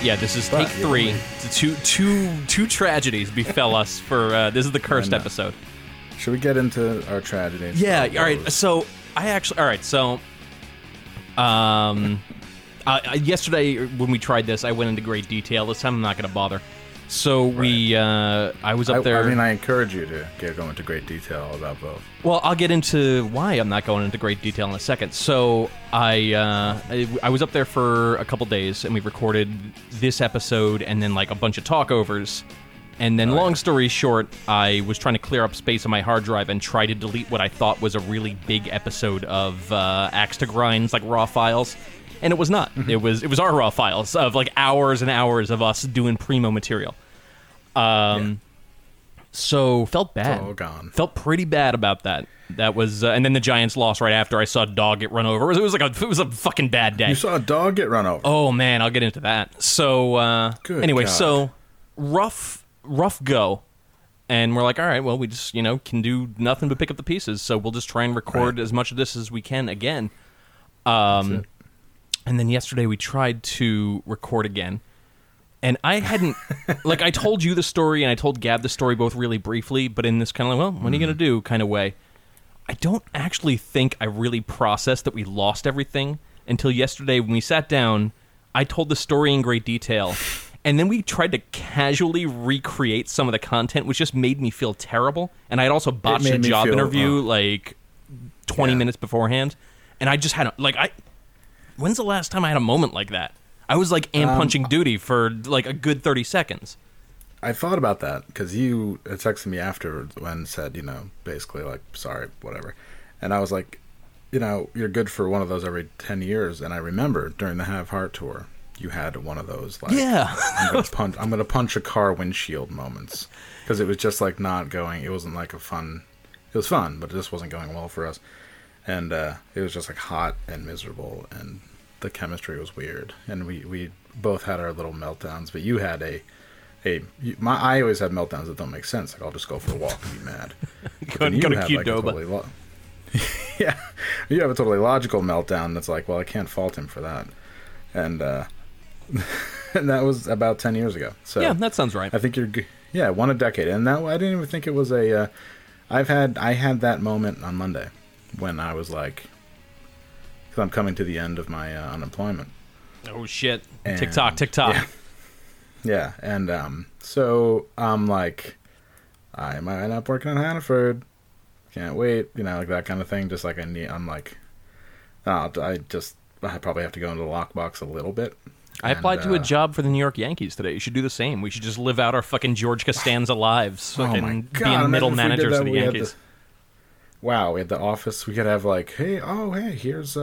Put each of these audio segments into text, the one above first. Yeah, this is take three. Two tragedies befell us for this is the cursed episode. Should we get into our tragedies? Yeah. All right. So I actually. All right. So, yesterday when we tried this, I went into great detail. This time I'm not going to bother. So we, I was up there. I mean, I encourage you to go into great detail about both. Well, I'll get into why I'm not going into great detail in a second. So I was up there for a couple days, and we recorded this episode, and then like a bunch of talkovers, and then long story short, I was trying to clear up space on my hard drive and try to delete what I thought was a really big episode of Axe to Grind's like raw files. And it was not. It was our raw files of like hours and hours of us doing primo material. So felt bad. It's all gone. Felt pretty bad about that. That was, and then the Giants lost right after. I saw a dog get run over. It was a fucking bad day. You saw a dog get run over. Oh man, I'll get into that. So anyway, God. So rough go, and we're like, all right, well, we just can do nothing but pick up the pieces. So we'll just try and record as much of this as we can again. That's it. And then yesterday we tried to record again, and I hadn't, like I told you the story and I told Gab the story both really briefly, but in this kind of like, well, what are you going to do kind of way, I don't actually think I really processed that we lost everything until yesterday when we sat down. I told the story in great detail, and then we tried to casually recreate some of the content, which just made me feel terrible, and I had also botched a job interview like 20 minutes beforehand, and I just had, when's the last time I had a moment like that? I was like punching duty for like a good 30 seconds. I thought about that because you texted me afterwards and said, basically like, sorry, whatever. And I was like, you're good for one of those every 10 years. And I remember during the Have Heart tour, you had one of those like, I'm going to punch a car windshield moments, because it was just like not going. It wasn't like it was fun, but it just wasn't going well for us. And it was just like hot and miserable, and the chemistry was weird. And we both had our little meltdowns, but you had I always have meltdowns that don't make sense. Like I'll just go for a walk and be mad. Go to Qdoba. Yeah, you have a totally logical meltdown that's like, well, I can't fault him for that. And and that was about 10 years ago. So yeah, that sounds right. I think you're one a decade. And that I didn't even think it was a. I had that moment on Monday. When I was like, because I'm coming to the end of my unemployment. Oh shit! And, TikTok. Yeah. And so I'm like, I might end up working in Hannaford. Can't wait, like that kind of thing. Just like I'm like, I probably have to go into the lockbox a little bit. I applied to a job for the New York Yankees today. You should do the same. We should just live out our fucking George Costanza lives. Fucking being middle managers of the Yankees. Wow, we had the office. We could have like, hey, here's,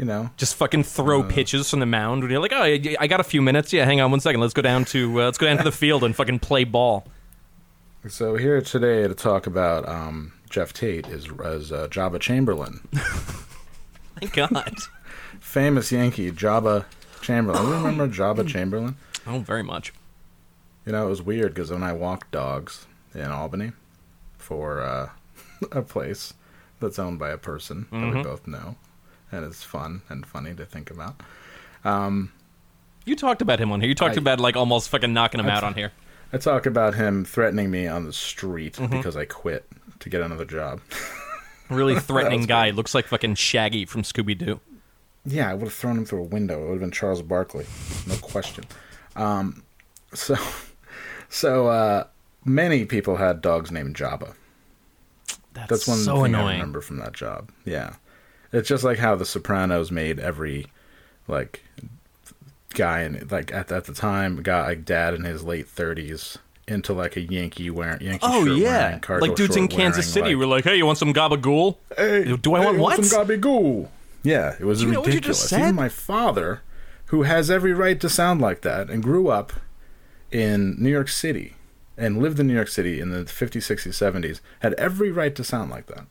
just fucking throw pitches from the mound. When you're like, oh, I got a few minutes. Yeah, hang on one second. Let's go down to the field and fucking play ball. So here today to talk about Jeff Tate is Joba Chamberlain. Thank God. Famous Yankee Joba Chamberlain. Remember Joba Chamberlain? Oh, very much. It was weird because when I walked dogs in Albany for. A place that's owned by a person that we both know, and it's fun and funny to think about. You talked about him on here. You talked about like almost fucking knocking him out on here. I talk about him threatening me on the street because I quit to get another job. Really threatening guy. Funny. Looks like fucking Shaggy from Scooby-Doo. Yeah, I would have thrown him through a window. It would have been Charles Barkley, no question. So many people had dogs named Joba. That's one so thing annoying. I remember from that job. Yeah, it's just like how The Sopranos made every like guy in like at the time got like dad in his late 30s into like a Yankee shirt yeah, wearing, like dudes in Kansas City were like, hey, you want some gabagool? Hey, do I want what? Want some gabagool? Yeah, it was ridiculous. What you just said? Even my father, who has every right to sound like that, and grew up in New York City and lived in New York City in the 50s, 60s, 70s, had every right to sound like that.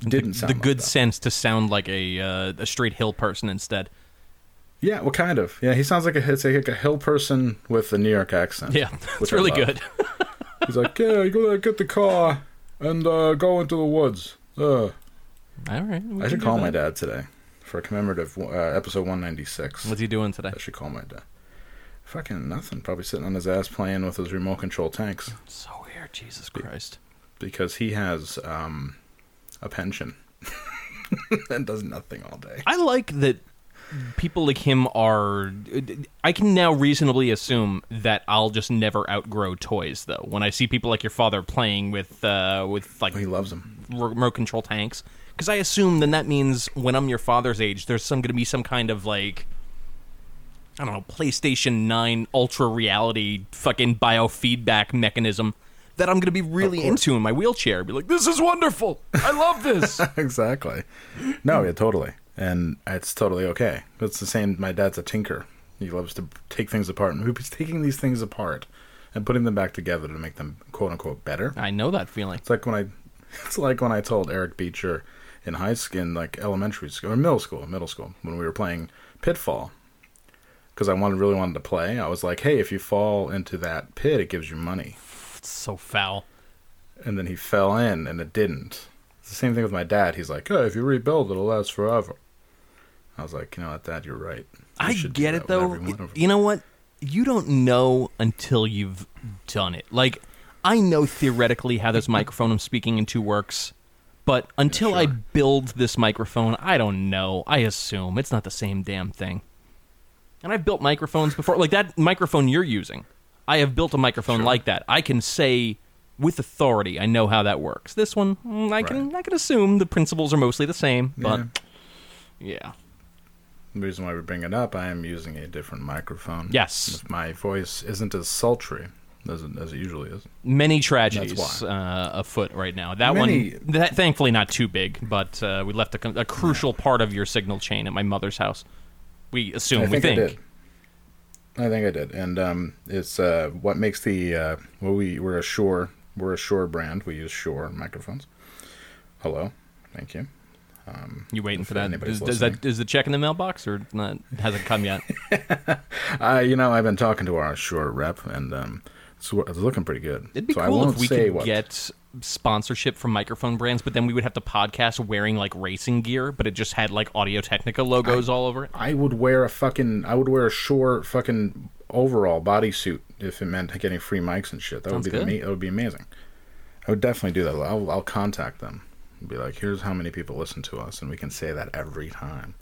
Didn't sound like that. The good sense to sound like a straight hill person instead. Yeah, well, kind of. Yeah, he sounds like a hill person with a New York accent. Yeah, it's really good. He's like, yeah, you gotta get the car and go into the woods. All right. I should call my dad today for a commemorative episode 196. What's he doing today? I should call my dad. Fucking nothing. Probably sitting on his ass playing with his remote control tanks. It's so weird. Jesus Christ. Because he has a pension and does nothing all day. I like that people like him are... I can now reasonably assume that I'll just never outgrow toys, though. When I see people like your father playing with like... Oh, he loves them. Remote control tanks. Because I assume then that means when I'm your father's age, there's going to be some kind of like, I don't know, PlayStation 9 ultra reality fucking biofeedback mechanism that I'm going to be really into in my wheelchair. Be like, this is wonderful. I love this. Exactly. No, yeah, totally. And it's totally okay. It's the same. My dad's a tinker. He loves to take things apart. And he's taking these things apart and putting them back together to make them, quote unquote, better. I know that feeling. It's like when I told Eric Beecher in high school, in like elementary school or middle school, when we were playing Pitfall, because I really wanted to play. I was like, hey, if you fall into that pit, it gives you money. It's so foul. And then he fell in, and it didn't. It's the same thing with my dad. He's like, hey, if you rebuild, it'll last forever. I was like, you know what, Dad, you're right. I get it, though. You know what? You don't know until you've done it. Like, I know theoretically how this microphone I'm speaking into works. But until I build this microphone, I don't know. I assume it's not the same damn thing. And I've built microphones before. Like that microphone you're using, I have built a microphone like that. I can say with authority, I know how that works. This one, I can assume the principles are mostly the same. But yeah. The reason why we bring it up, I am using a different microphone. Yes. My voice isn't as sultry as it usually is. Many tragedies afoot right now. That one, thankfully not too big, but we left a crucial part of your signal chain at my mother's house. We assume, I think I did. And it's what makes the, well, we're a Shure brand. We use Shure microphones. Hello. Thank you. You waiting for that? Is the check in the mailbox or not? Hasn't come yet? I've been talking to our Shure rep and, so it's looking pretty good. It'd be cool if we could get sponsorship from microphone brands, but then we would have to podcast wearing like racing gear, but it just had like Audio-Technica logos all over it. I would wear a Shure fucking overall bodysuit if it meant getting free mics and shit. That would be amazing. I would definitely do that. I'll contact them and be like, here's how many people listen to us, and we can say that every time.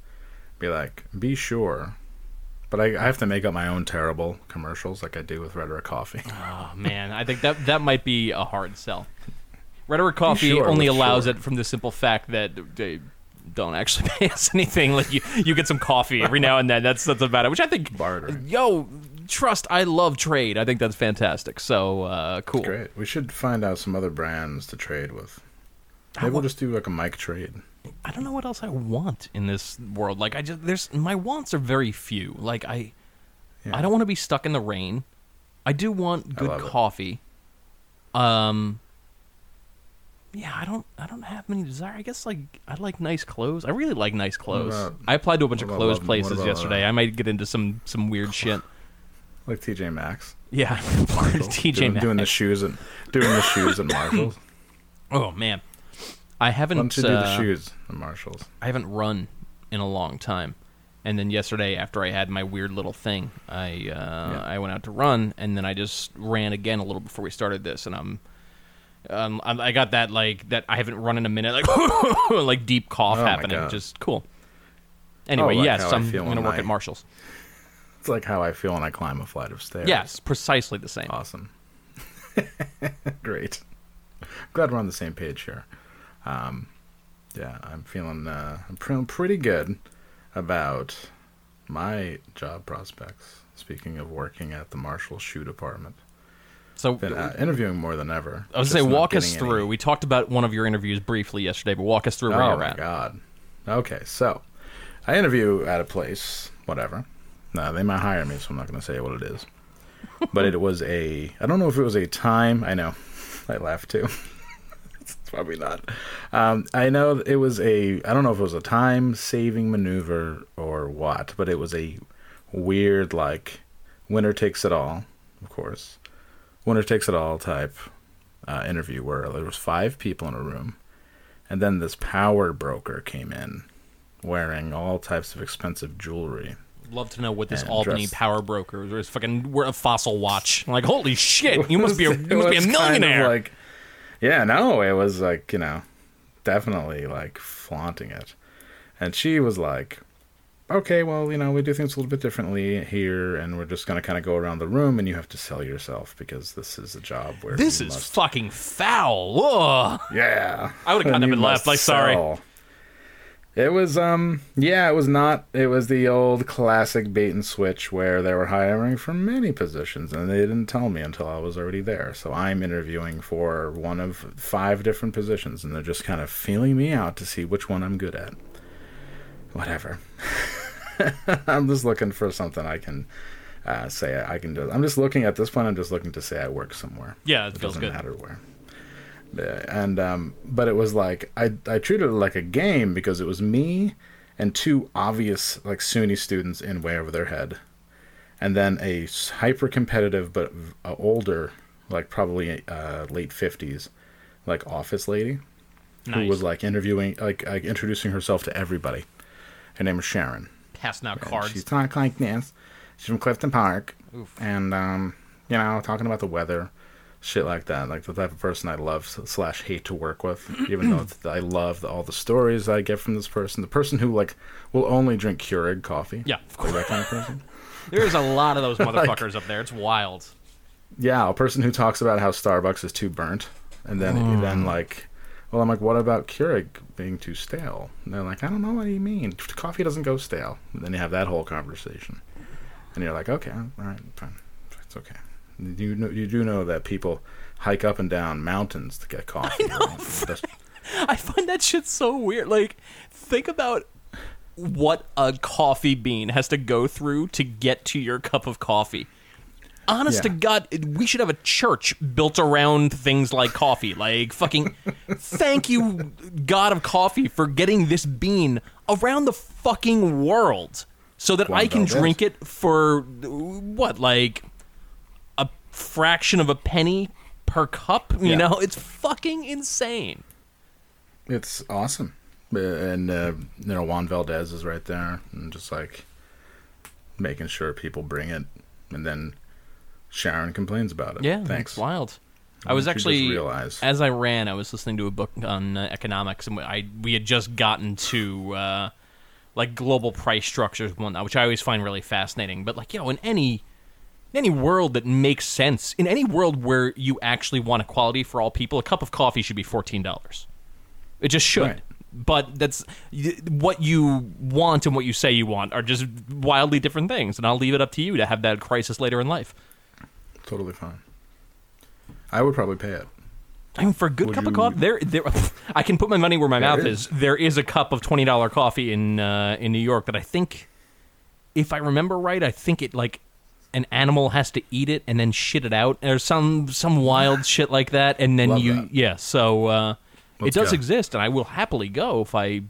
Be like, be sure. But I have to make up my own terrible commercials like I do with Rhetoric Coffee. Oh, man. I think that might be a hard sell. Rhetoric Coffee only allows it from the simple fact that they don't actually pay us anything. Like, you get some coffee every now and then. That's about it, which I think... Barter. Yo, trust, I love trade. I think that's fantastic. So, cool. That's great. We should find out some other brands to trade with. Maybe we'll just do, like, a mic trade. I don't know what else I want in this world. Like, my wants are very few. Like, I don't want to be stuck in the rain. I do want good coffee. Yeah, I don't have many desire. I guess, like, I like nice clothes. I really like nice clothes. I applied to a bunch of clothes places yesterday. I might get into some weird shit. Like TJ Maxx. Yeah, TJ Maxx. Doing the shoes at Marshalls. Oh, man. I haven't run to do the shoes and Marshalls. I haven't run in a long time, and then yesterday after I had my weird little thing, I went out to run, and then I just ran again a little before we started this, and I got that like that I haven't run in a minute like deep cough happening, just cool. Anyway, I'm going to work at Marshalls. It's like how I feel when I climb a flight of stairs. Yes, precisely the same. Awesome. Great. Glad we're on the same page here. I'm feeling pretty good about my job prospects. Speaking of working at the Marshall Shoe Department. So been interviewing more than ever. I was going to say, walk us through. We talked about one of your interviews briefly yesterday, but walk us through where you're at. Oh, my God. Okay, so I interview at a place, whatever. No, they might hire me, so I'm not going to say what it is. But it was a... I don't know if it was a time... I know. I laugh, too. It's probably not. I know it was a... I don't know if it was a time-saving maneuver or what, but it was a weird, like, winner-takes-it-all, of course. Winner-takes-it-all type interview where there was 5 people in a room, and then this power broker came in wearing all types of expensive jewelry. Love to know what this Albany power broker was fucking. We're a fossil watch. I'm like, holy shit! You must be a millionaire. Kind of like, yeah, no, it was like, you know, definitely like flaunting it. And she was like, okay, well, you know, we do things a little bit differently here, and we're just going to kind of go around the room, and you have to sell yourself because this is a job where this is fucking foul. Ugh. Yeah, I would have gotten up and left. Like, sorry. It was, it was not, it was the old classic bait and switch where they were hiring for many positions and they didn't tell me until I was already there. So I'm interviewing for one of 5 different positions and they're just kind of feeling me out to see which one I'm good at. Whatever. I'm just looking for something I can say I can do. I'm just looking at this point, I'm just looking to say I work somewhere. Yeah, it feels good. It doesn't matter where. And but it was like I treated it like a game because it was me and 2 obvious like SUNY students in way over their head, and then a hyper competitive but older, like probably late 50s, like office lady. Nice. Who was like interviewing, like introducing herself to everybody. Her name was Sharon. Passing out cards. She's talking like this. She's from Clifton Park. Oof. And you know, talking about the weather. Shit like that, like the type of person I love / hate to work with, even though I love all the stories that I get from this person. The person who like will only drink Keurig coffee. Yeah, of course. That kind of person. There's a lot of those motherfuckers up there. It's wild. Yeah, a person who talks about how Starbucks is too burnt, and then I'm like, what about Keurig being too stale? And they're like, I don't know what you mean. Coffee doesn't go stale. And then you have that whole conversation, and you're like, okay, all right, fine, it's okay. You do know that people hike up and down mountains to get coffee. I know. Right? I find that shit so weird. Like, think about what a coffee bean has to go through to get to your cup of coffee. Honest to God, we should have a church built around things like coffee. Like, fucking, thank you, God of coffee, for getting this bean around the fucking world so that I can drink it for, what, like... fraction of a penny per cup, you know, it's fucking insane. It's awesome. And you know, Juan Valdez is right there and just like making sure people bring it, and then Sharon complains about it. Yeah, thanks. It's wild. I was actually, as I ran, I was listening to a book on economics, and we had just gotten to like global price structures and whatnot, which I always find really fascinating. But like, you know, in any world that makes sense, in any world where you actually want equality for all people, a cup of coffee should be $14. It just should. Right. But that's what you want, and what you say you want are just wildly different things, and I'll leave it up to you to have that crisis later in life. Totally fine. I would probably pay it. I mean, for a good cup of coffee, there I can put my money where my mouth is. There is a cup of $20 coffee in New York that I think, if I remember right, I think it like... an animal has to eat it and then shit it out, or some wild shit like that, and then it does exist, and I will happily go if I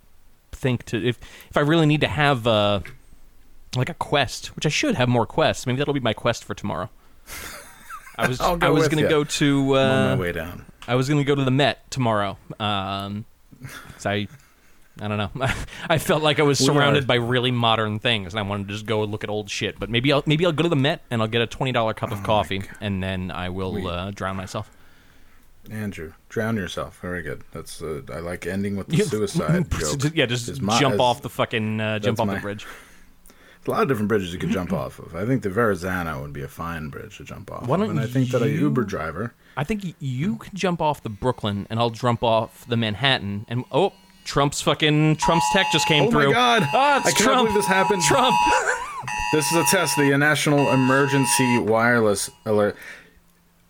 think to if I really need to have like a quest, which I should have more quests. Maybe that'll be my quest for tomorrow. I'm on my way down. I was gonna go to the Met tomorrow. I don't know. I felt like I was surrounded by really modern things, and I wanted to just go look at old shit. But maybe I'll go to the Met, and I'll get a $20 cup of coffee, and then I will drown myself. Andrew, drown yourself. Very good. That's I like ending with the suicide joke. Yeah, just jump off the bridge. A lot of different bridges you could jump off of. I think the Verrazano would be a fine bridge to jump off of. And I think that a Uber driver... I think you can jump off the Brooklyn, and I'll jump off the Manhattan. And, oh, Trump's tech just came through. Oh, my God. Oh, it's Trump. I can't believe this happened. Trump. This is a test. The National Emergency Wireless Alert.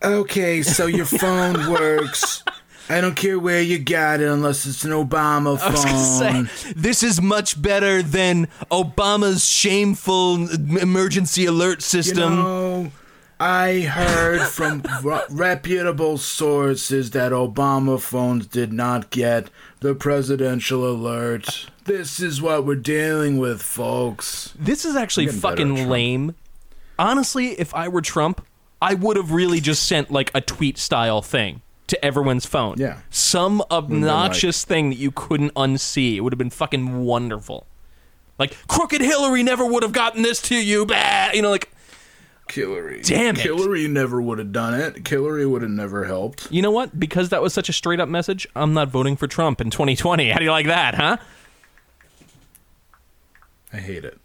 Okay, so your phone works. I don't care where you got it unless it's an Obama phone. I was going to say, this is much better than Obama's shameful emergency alert system. You know, I heard from reputable sources that Obama phones did not get the presidential alert. This is what we're dealing with, folks. This is actually fucking lame. Honestly, if I were Trump, I would have really just sent like a tweet-style thing to everyone's phone. Yeah. Some obnoxious thing that you couldn't unsee. It would have been fucking wonderful. Like, crooked Hillary never would have gotten this to you. Bah! You know, like... Hillary. Damn it. Hillary never would have done it. Hillary would have never helped. You know what? Because that was such a straight-up message, I'm not voting for Trump in 2020. How do you like that, huh? I hate it.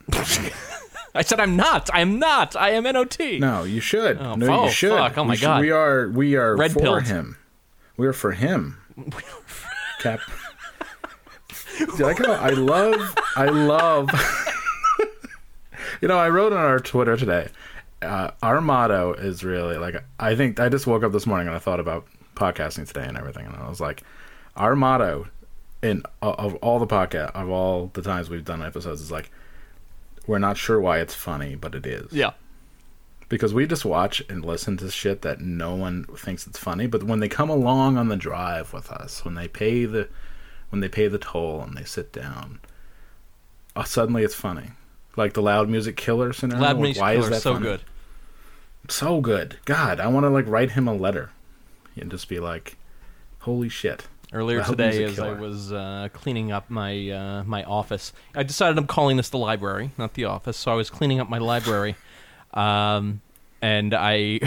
I said I'm not. I'm not. I am N-O-T. No, you should. Oh, no, you should. Fuck. Oh, my God. We are red for pilled. Him. We're for him. Cap. Dude, I love. You know, I wrote on our Twitter today, our motto is really like, I think I just woke up this morning and I thought about podcasting today and everything. And I was like, our motto of all the times we've done episodes is like, we're not sure why it's funny, but it is. Yeah. Because we just watch and listen to shit that no one thinks it's funny, but when they come along on the drive with us, when they pay the toll and they sit down, suddenly it's funny. Like the loud music killer scenario. Loud music killer is so funny? Good. So good. God, I want to like write him a letter and just be like, "Holy shit." Earlier today, as I was cleaning up my my office, I decided I'm calling this the library, not the office. So I was cleaning up my library. And I,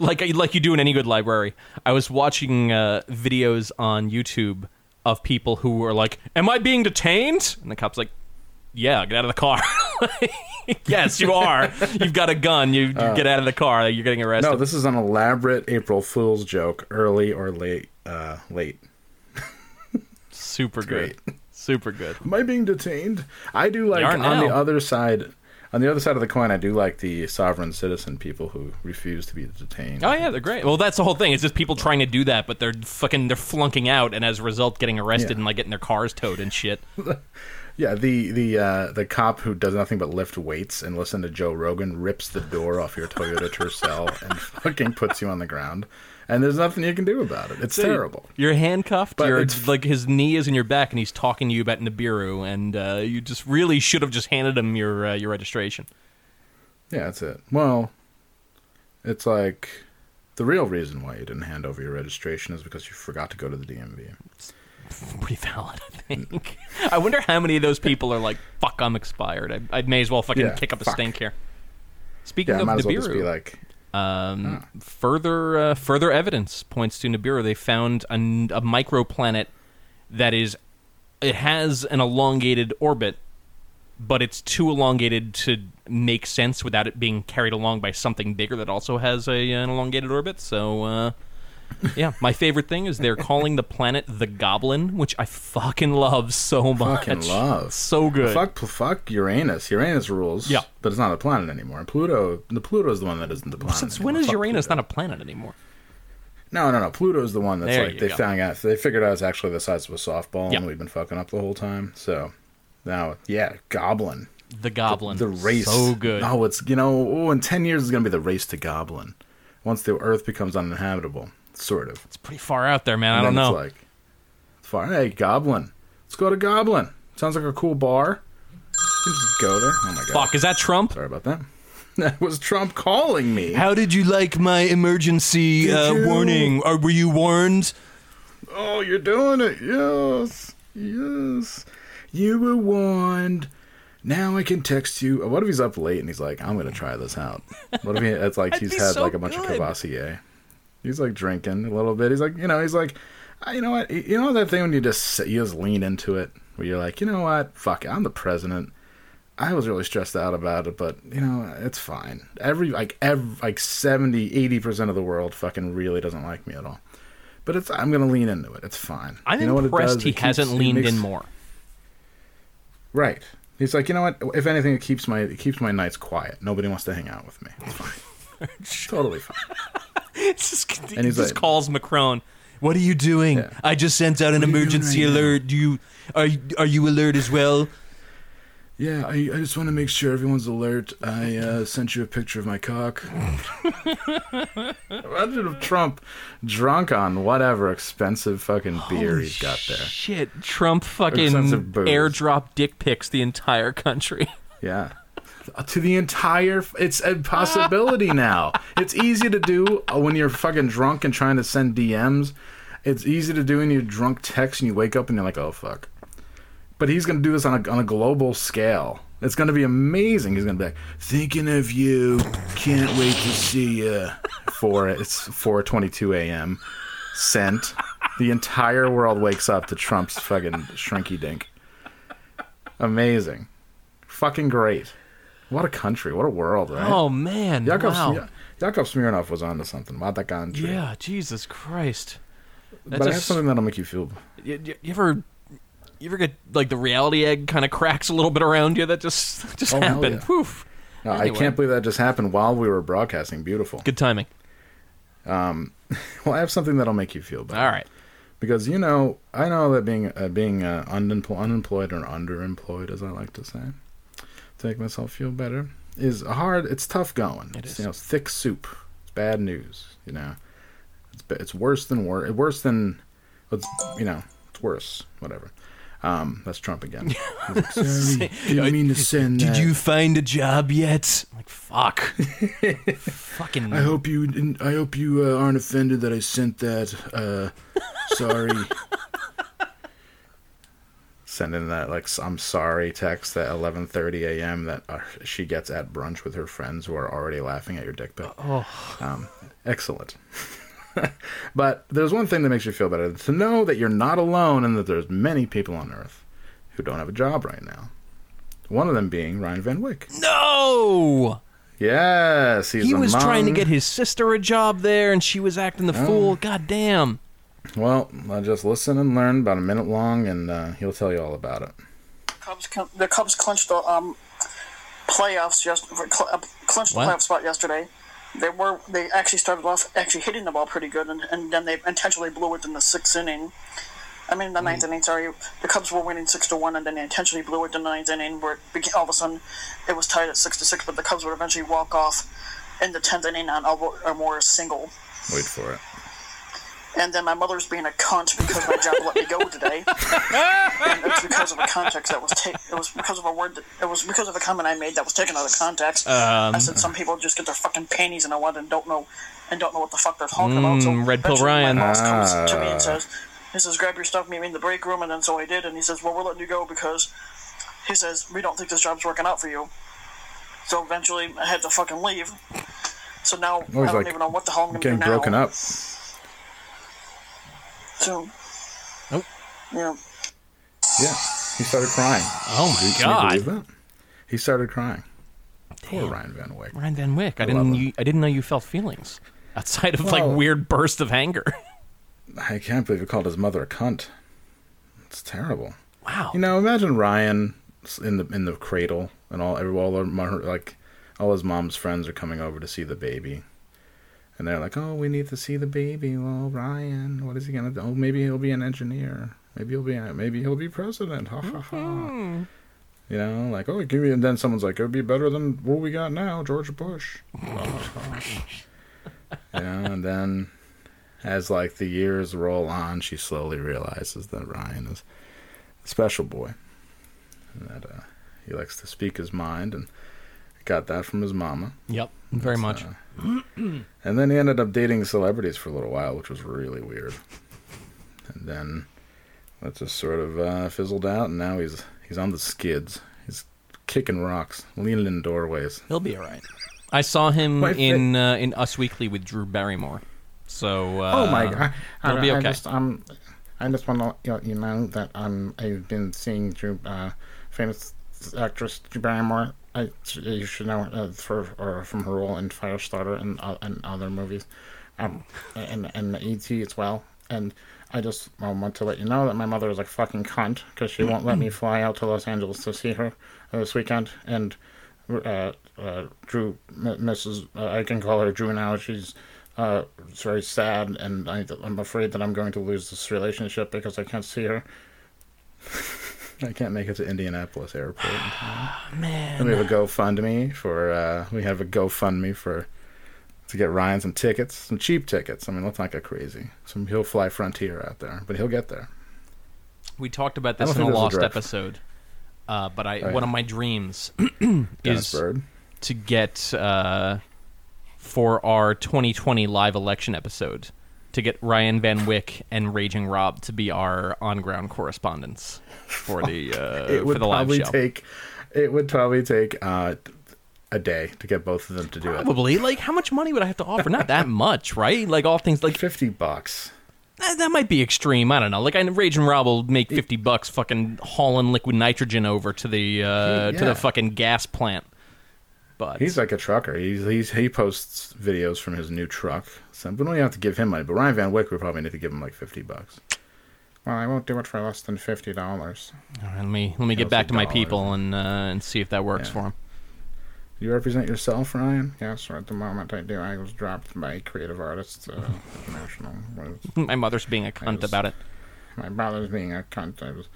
like you do in any good library, I was watching videos on YouTube of people who were like, "Am I being detained?" And the cop's like, "Yeah, get out of the car." Yes, you are. You've got a gun. You get out of the car. You're getting arrested. No, this is an elaborate April Fool's joke. Early or late? Late. Super good. Great. Super good. Am I being detained? I do like on the other side. On the other side of the coin, I do like the sovereign citizen people who refuse to be detained. Oh, yeah, they're great. Well, that's the whole thing. It's just people trying to do that, but they're flunking out, and as a result, getting arrested and, like, getting their cars towed and shit. Yeah, the cop who does nothing but lift weights and listen to Joe Rogan rips the door off your Toyota Tercel and fucking puts you on the ground. And there's nothing you can do about it. It's terrible. You're handcuffed. Like his knee is in your back, and he's talking to you about Nibiru, and you just really should have just handed him your registration. Yeah, that's it. Well, it's like the real reason why you didn't hand over your registration is because you forgot to go to the DMV. It's pretty valid, I think. I wonder how many of those people are like, "Fuck, I'm expired. I may as well fucking kick up a stink here." Speaking of Nibiru, might as well just be like. Further evidence points to Nibiru. They found a microplanet that has an elongated orbit, but it's too elongated to make sense without it being carried along by something bigger that also has an elongated orbit. So, yeah, my favorite thing is they're calling the planet the Goblin, which I fucking love so much. Fucking love. So good. Fuck Uranus. Uranus rules. Yeah. But it's not a planet anymore. Pluto is the one that isn't the planet. Since when is Uranus not a planet anymore? No. Pluto's the one that's like they figured out it's actually the size of a softball and we've been fucking up the whole time. So now, Goblin. The Goblin. The race. So good. Oh, it's, in 10 years it's going to be the race to Goblin. Once the Earth becomes uninhabitable. Sort of. It's pretty far out there, man. I don't know. It's like, far. Hey, Goblin. Let's go to Goblin. Sounds like a cool bar. You can just go there. Oh my God. Fuck, is that Trump? Sorry about that. That was Trump calling me. How did you like my emergency warning? Or were you warned? Oh, you're doing it. Yes. Yes. You were warned. Now I can text you. What if he's up late and he's like, "I'm going to try this out"? What if it's like he's had so like a bunch of Courvoisier? He's like drinking a little bit. He's like, you know, he's like, you know what? You know that thing when you just sit, you just lean into it, where you're like, you know what? Fuck it. I'm the president. I was really stressed out about it, but you know, it's fine. Every 70, 80% of the world fucking really doesn't like me at all. But it's, I'm going to lean into it. It's fine. I'm impressed he hasn't leaned in more. Right. He's like, you know what? If anything, it keeps my nights quiet. Nobody wants to hang out with me. It's fine. Totally fine. He just calls Macron. What are you doing? Yeah. I just sent out an emergency alert. Now? Are you alert as well? Yeah, I just want to make sure everyone's alert. I sent you a picture of my cock. Imagine if Trump drunk on whatever expensive fucking beer he's got there. Shit, Trump fucking airdrop dick pics the entire country. Yeah. To the entire... It's a possibility now. It's easy to do when you're fucking drunk and trying to send DMs. It's easy to do when you're drunk text and you wake up and you're like, oh, fuck. But he's going to do this on a global scale. It's going to be amazing. He's going to be like, thinking of you, can't wait to see you. It's 4:22 a.m. Sent. The entire world wakes up to Trump's fucking shrinky dink. Amazing. Fucking great. What a country. What a world, right? Oh, man. Yakov Smirnoff was onto something. What a country. Yeah, Jesus Christ. But I have something that'll make you feel... You ever get, like, the reality egg kind of cracks a little bit around you? That just happened. Yeah. Poof. No, anyway. I can't believe that just happened while we were broadcasting. Beautiful. Good timing. Well, I have something that'll make you feel better. All right. Because, you know, I know that being unemployed or underemployed, as I like to say, to make myself feel better, is hard. It's tough going. It is. You know, it's thick soup. It's bad news, you know. It's worse than, you know, it's worse. Whatever. That's Trump again. Like, sorry, didn't mean to send that. Did you find a job yet? I'm like, fuck. Fucking. I hope you aren't offended that I sent that. Sorry. Sending that like I'm sorry text at 11:30 a.m. that she gets at brunch with her friends who are already laughing at your dick pic. Oh. Excellent. But there's one thing that makes you feel better. To know that you're not alone and that there's many people on Earth who don't have a job right now. One of them being Ryan Van Wyck. No! Yes, he was trying to get his sister a job there, and she was acting the fool. God damn. Well, just listen and learn, about a minute long, and he'll tell you all about it. The Cubs clinched the playoff spot yesterday. They actually started off actually hitting the ball pretty good, and then they intentionally blew it in the ninth inning. Sorry, the Cubs were winning 6-1, and then they intentionally blew it in the ninth inning, where all of a sudden it was tied at 6-6. But the Cubs would eventually walk off in the 10th inning on a more single. Wait for it. And then my mother's being a cunt because my job let me go today. And it's because of a context that was it was because of a comment I made that was taken out of context. I said some people just get their fucking panties in a wad and don't know what the fuck they're talking about. So Red Pill Ryan. My boss comes to me and says, grab your stuff, meet me in the break room, and then so I did, and he says, well, we're letting you go because he says we don't think this job's working out for you. So eventually I had to fucking leave. So now I don't even know what the hell I'm gonna do now. Getting broken up. So, nope. Yeah. He started crying. Oh my God! Can you believe that? He started crying. Damn. Poor Ryan Van Wyck. I didn't know you felt feelings outside of weird bursts of anger. I can't believe he called his mother a cunt. It's terrible. Wow. You know, imagine Ryan in the cradle, and all his mom's friends are coming over to see the baby. And they're like, oh, we need to see the baby. Well, Ryan, what is he going to do? Oh, maybe he'll be an engineer. Maybe he'll be president. Ha, ha, ha. You know, like, oh, give me. And then someone's like, it would be better than what we got now, George Bush. You know, and then as, like, the years roll on, she slowly realizes that Ryan is a special boy. And that he likes to speak his mind. And got that from his mama. Yep, very much. And then he ended up dating celebrities for a little while, which was really weird. And then that just sort of fizzled out, and now he's on the skids. He's kicking rocks, leaning in doorways. He'll be all right. I saw him in Us Weekly with Drew Barrymore. So oh my God, it'll be okay. I just want to let you know that I've been seeing famous actress Drew Barrymore. You should know from her role in Firestarter and other movies, and E.T. as well. And I want to let you know that my mother is a fucking cunt because she won't let me fly out to Los Angeles to see her this weekend. And Drew, Mrs. I can call her Drew now. She's very sad, and I'm afraid that I'm going to lose this relationship because I can't see her. I can't make it to Indianapolis airport. Man, and we have a GoFundMe for to get Ryan some tickets, some cheap tickets. I mean, let's not get crazy. So he'll fly Frontier out there, but he'll get there. We talked about this in a lost episode, but one of my dreams is to get for our 2020 live election episode, to get Ryan Van Wyck and Raging Rob to be our on-ground correspondents for the live show. It would probably take a day to get both of them to do it. Probably. Like, how much money would I have to offer? Not that much, right? Like, all things like $50. That might be extreme. I don't know. Like, Raging Rob will make $50 fucking hauling liquid nitrogen over to the to the fucking gas plant. But he's like a trucker. He posts videos from his new truck. So we don't have to give him money. But Ryan Van Wyck, we probably need to give him like $50. Well, I won't do it for less than $50. All right, let me get back to my people and see if that works for him. Do you represent yourself, Ryan? Yes, at the moment I do. I was dropped by Creative Artists National. My mother's being a cunt about it. My brother's being a cunt. I was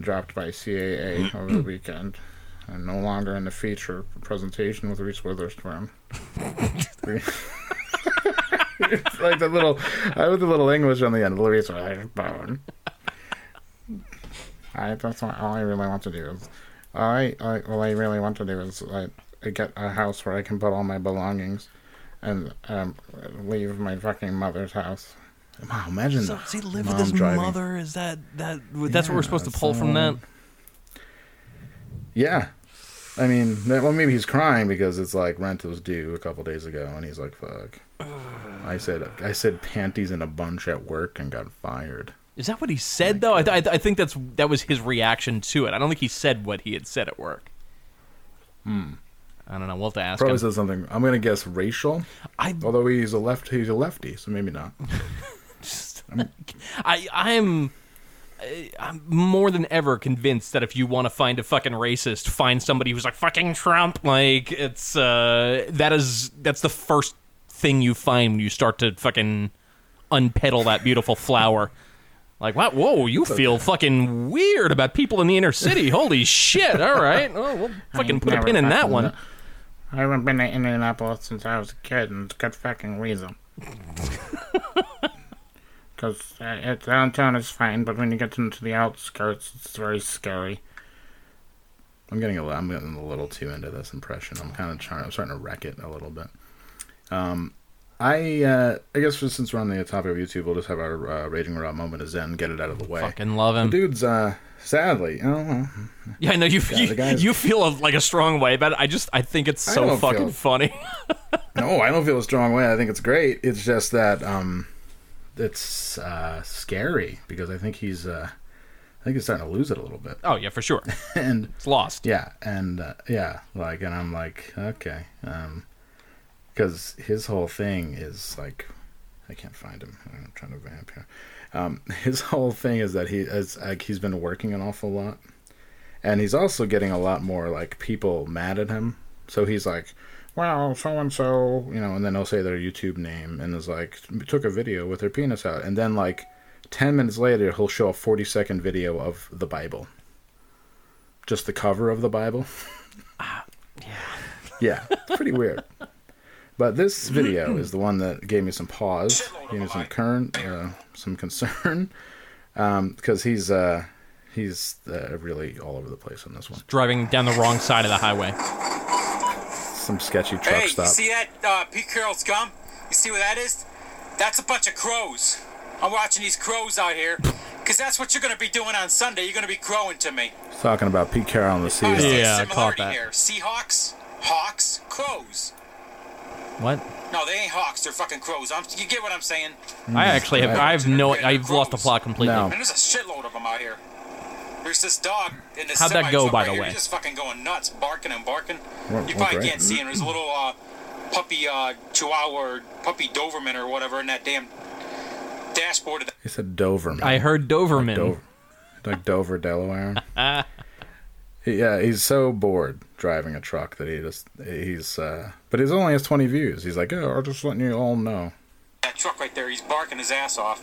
dropped by CAA over the weekend. I'm no longer in the feature presentation with Reese Witherspoon. It's like the little, I with the little English on the end. Reese Witherspoon. That's all I really want to do is, like, get a house where I can put all my belongings, and leave my fucking mother's house. Wow, imagine that. So does he live with his mother? Is that's what we're supposed to pull from that? Yeah. I mean, well, maybe he's crying because it's like rent was due a couple days ago, and he's like, fuck. I said panties in a bunch at work and got fired. Is that what he said, though? I think that was his reaction to it. I don't think he said what he had said at work. I don't know. We'll have to ask him. Probably said something. I'm going to guess racial, although he's a lefty, so maybe not. I'm more than ever convinced that if you want to find a fucking racist, find somebody who's like fucking Trump. Like it's that's the first thing you find when you start to fucking unpedal that beautiful flower. Like what? Whoa! You feel fucking weird about people in the inner city. Holy shit! All right, oh, we'll fucking put a pin in that one. I haven't been to Indianapolis since I was a kid, and it's a good fucking reason. Because downtown is fine, but when you get into the outskirts, it's very scary. I'm getting a little too into this impression. I'm starting to wreck it a little bit. I guess just since we're on the topic of YouTube, we'll just have our Raging Rob moment of zen, get it out of the way. Fucking love him. The dude's, sadly, I don't know. Yeah, I know you feel like a strong way about it. I think it's so fucking funny. No, I don't feel a strong way. I think it's great. It's just that, it's scary because I think he's starting to lose it a little bit. Oh yeah, for sure. And it's lost. Yeah, and and I'm like, okay, because his whole thing is like, I can't find him. I'm trying to vamp here. His whole thing is that he's been working an awful lot, and he's also getting a lot more like people mad at him. So he's like, wow, so-and-so, and then they'll say their YouTube name, and is like, took a video with their penis out. And then, like, 10 minutes later, he'll show a 40-second video of the Bible. Just the cover of the Bible. Yeah, it's pretty weird. But this video is the one that gave me some pause, gave me some concern, because he's really all over the place on this one. Driving down the wrong side of the highway. Some sketchy truck stop. You see that Pete Carroll scum? You see what that is? That's a bunch of crows. I'm watching these crows out here because that's what you're going to be doing on Sunday. You're going to be crowing to me. Talking about Pete Carroll and the Seahawks. Yeah, I caught that. Here. Seahawks, hawks, crows. What? No, they ain't hawks. They're fucking crows. You get what I'm saying? I actually have. I've lost the plot completely. No. And there's a shitload of them out here. There's this dog in this. How'd that go, by the way? He's just fucking going nuts, barking and barking. You probably can't see him. There's a little puppy Chihuahua or puppy Doberman or whatever in that damn dashboard. He said Doberman. I heard Doberman. Like Dover, Delaware. Yeah, he's so bored driving a truck that but he only has 20 views. He's like, oh, I'm just letting you all know. That truck right there, he's barking his ass off.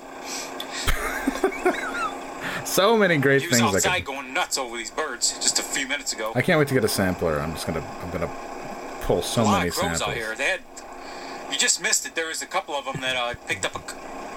So many great things. He was outside going nuts over these birds just a few minutes ago. I can't wait to get a sampler. I'm gonna pull so many samples. A lot of crows out here. You just missed it. There was a couple of them that picked up a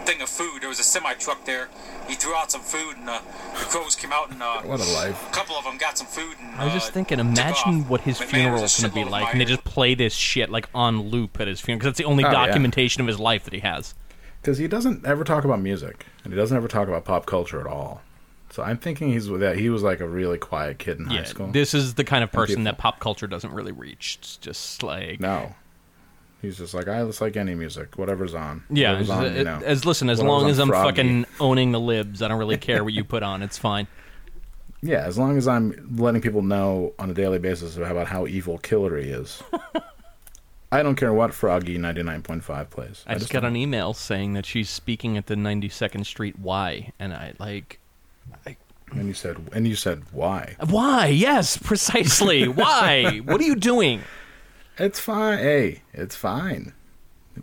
thing of food. There was a semi truck there. He threw out some food, and the crows came out, and what a life. A couple of them got some food. And I was just thinking, imagine what his funeral is going to be like, and they just play this shit like on loop at his funeral because that's the only documentation of his life that he has. Because he doesn't ever talk about music, and he doesn't ever talk about pop culture at all. So I'm thinking he was like a really quiet kid in high school. This is the kind of person that pop culture doesn't really reach. It's just like... No. He's just like, I just like any music, whatever's on. Yeah, as long as I'm fucking owning the libs, I don't really care what you put on. It's fine. Yeah, as long as I'm letting people know on a daily basis about how evil Hillary is. I don't care what Froggy 99.5 plays. I just got an email saying that she's speaking at the 92nd Street Y, and and you said, why? Why? Yes, precisely. Why? What are you doing? It's fine. Hey, it's fine.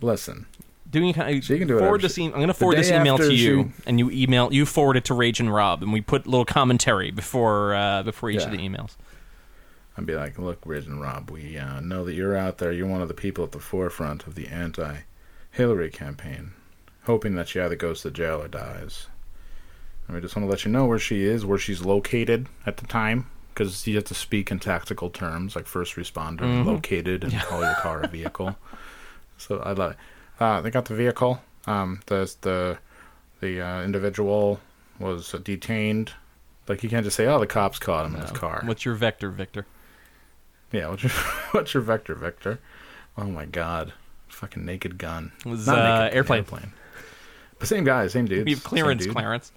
Listen. She can do whatever she... I'm going to forward this email to you, and you forward it to Rage and Rob, and we put a little commentary before each of the emails. I'd be like, look, Rage and Rob, we know that you're out there. You're one of the people at the forefront of the anti-Hillary campaign, hoping that she either goes to jail or dies. And we just want to let you know where she is, where she's located at the time, because you have to speak in tactical terms like first responder, located, and call your car a vehicle. So I like, they got the vehicle. The individual was detained. Like you can't just say, "Oh, the cops caught him in his car." What's your vector, Victor? Yeah, what's your vector, Victor? Oh my God, fucking Naked Gun. It was Airplane. But same guy, same dude. We have Clarence.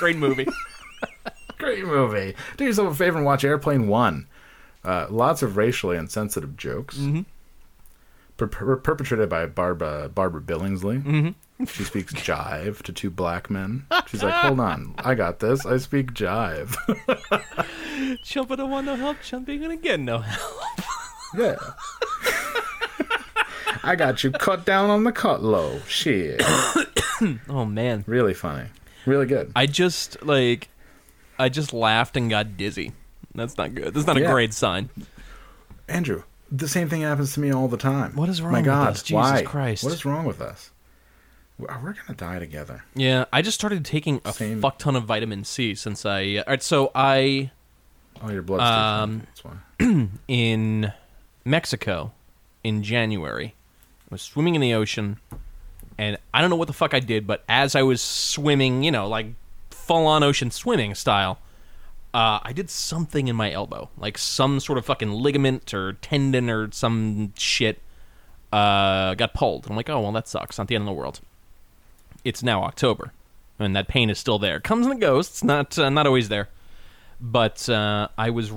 Great movie. Great movie. Do yourself a favor and watch Airplane 1. Lots of racially insensitive jokes. Mm-hmm. Perpetrated by Barbara Billingsley. Mm-hmm. She speaks jive to two black men. She's like, hold on, I got this. I speak jive. Chumpa don't want no help. Chumpa ain't gonna get no help. Yeah. I got you cut down on the cut low. Shit. Oh, man. Really funny. Really good. I just laughed and got dizzy. That's not good. That's not a great sign. Andrew, the same thing happens to me all the time. What is wrong with us? Why? Jesus Christ. What is wrong with us? We're going to die together. Yeah, I just started taking a fuck ton of vitamin C since I... All right, so I... Oh, your blood's different. That's why. In Mexico, in January... I was swimming in the ocean, and I don't know what the fuck I did, but as I was swimming, like full-on ocean swimming style, I did something in my elbow, like some sort of fucking ligament or tendon or some shit got pulled. And I'm like, oh, well, that sucks. Not the end of the world. It's now October, and that pain is still there. Comes and goes. It's not always there. But I was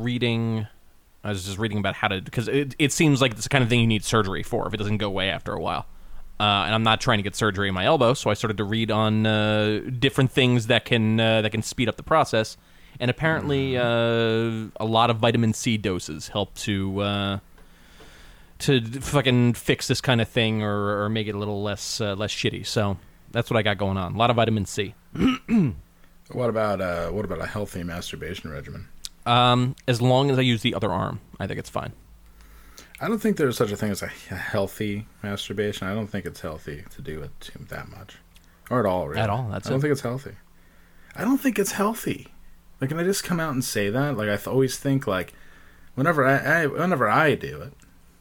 just reading about how to... Because it seems like it's the kind of thing you need surgery for if it doesn't go away after a while. And I'm not trying to get surgery in my elbow, so I started to read on different things that can speed up the process. And apparently a lot of vitamin C doses help to fucking fix this kind of thing or make it a little less shitty. So that's what I got going on. A lot of vitamin C. What about a healthy masturbation regimen? As long as I use the other arm, I think it's fine. I don't think there's such a thing as a healthy masturbation. I don't think it's healthy to do it that much. Or at all, really. At all, that's it. I don't think it's healthy. I don't think it's healthy. Like, can I just come out and say that? Like, I always think, like, whenever I do it,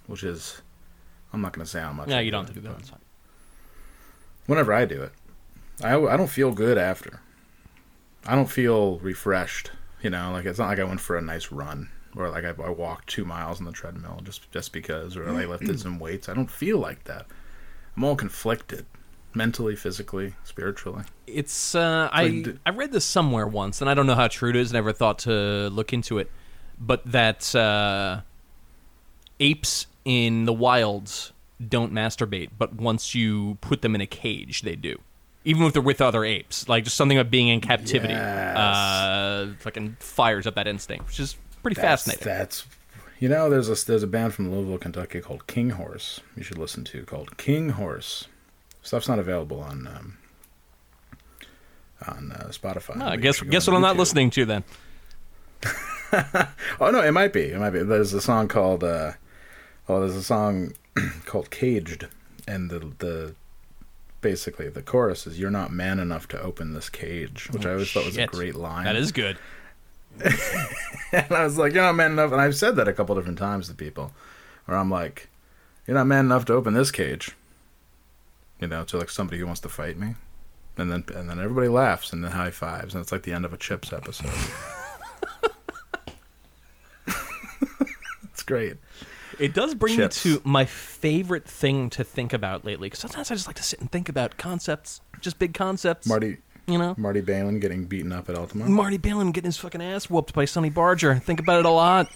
which is, I'm not going to say how much. No, you don't have to do that. It's fine. Whenever I do it, I don't feel good after. I don't feel refreshed. It's not like I went for a nice run Or like I walked 2 miles on the treadmill just because, or I lifted some weights. I don't feel like that. I'm all conflicted, mentally, physically, spiritually. It's I read this somewhere once, and I don't know how true it is. Never thought to look into it, but that apes in the wilds don't masturbate, but once you put them in a cage, they do. Even if they're with other apes, like just something about being in captivity, fucking fires up that instinct, which is pretty fascinating. That's, you know, there's a band from Louisville, Kentucky called King Horse. You should listen to called King Horse. Stuff's not available on Spotify. No, guess what I'm not listening to then. Oh no, it might be. It might be. There's a song called Caged, and the basically the chorus is "You're not man enough to open this cage," which I always thought was a great line. That is good. And I was like, "You're not man enough," and I've said that a couple different times to people, where I'm like, "You're not man enough to open this cage," you know, to like somebody who wants to fight me, and then everybody laughs and then high fives, and it's like the end of a Chips episode. It's great. It does bring me to my favorite thing to think about lately. Because sometimes I just like to sit and think about concepts, just big concepts. Marty, you know, Marty Balin getting beaten up at Altamont. Marty Balin getting his fucking ass whooped by Sonny Barger. I think about it a lot.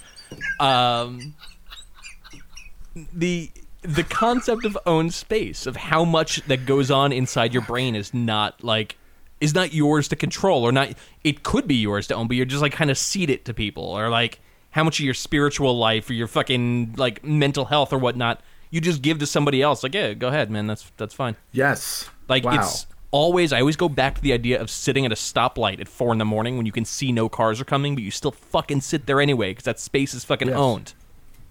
The concept of own space, of how much that goes on inside your brain, is not yours to control, or not. It could be yours to own, but you're just like kind of cede it to people, or like. How much of your spiritual life or your fucking like mental health or whatnot you just give to somebody else? Like, yeah, go ahead, man. That's fine. Yes. Like It's always. I always go back to the idea of sitting at a stoplight at 4 a.m. when you can see no cars are coming, but you still fucking sit there anyway because that space is fucking owned.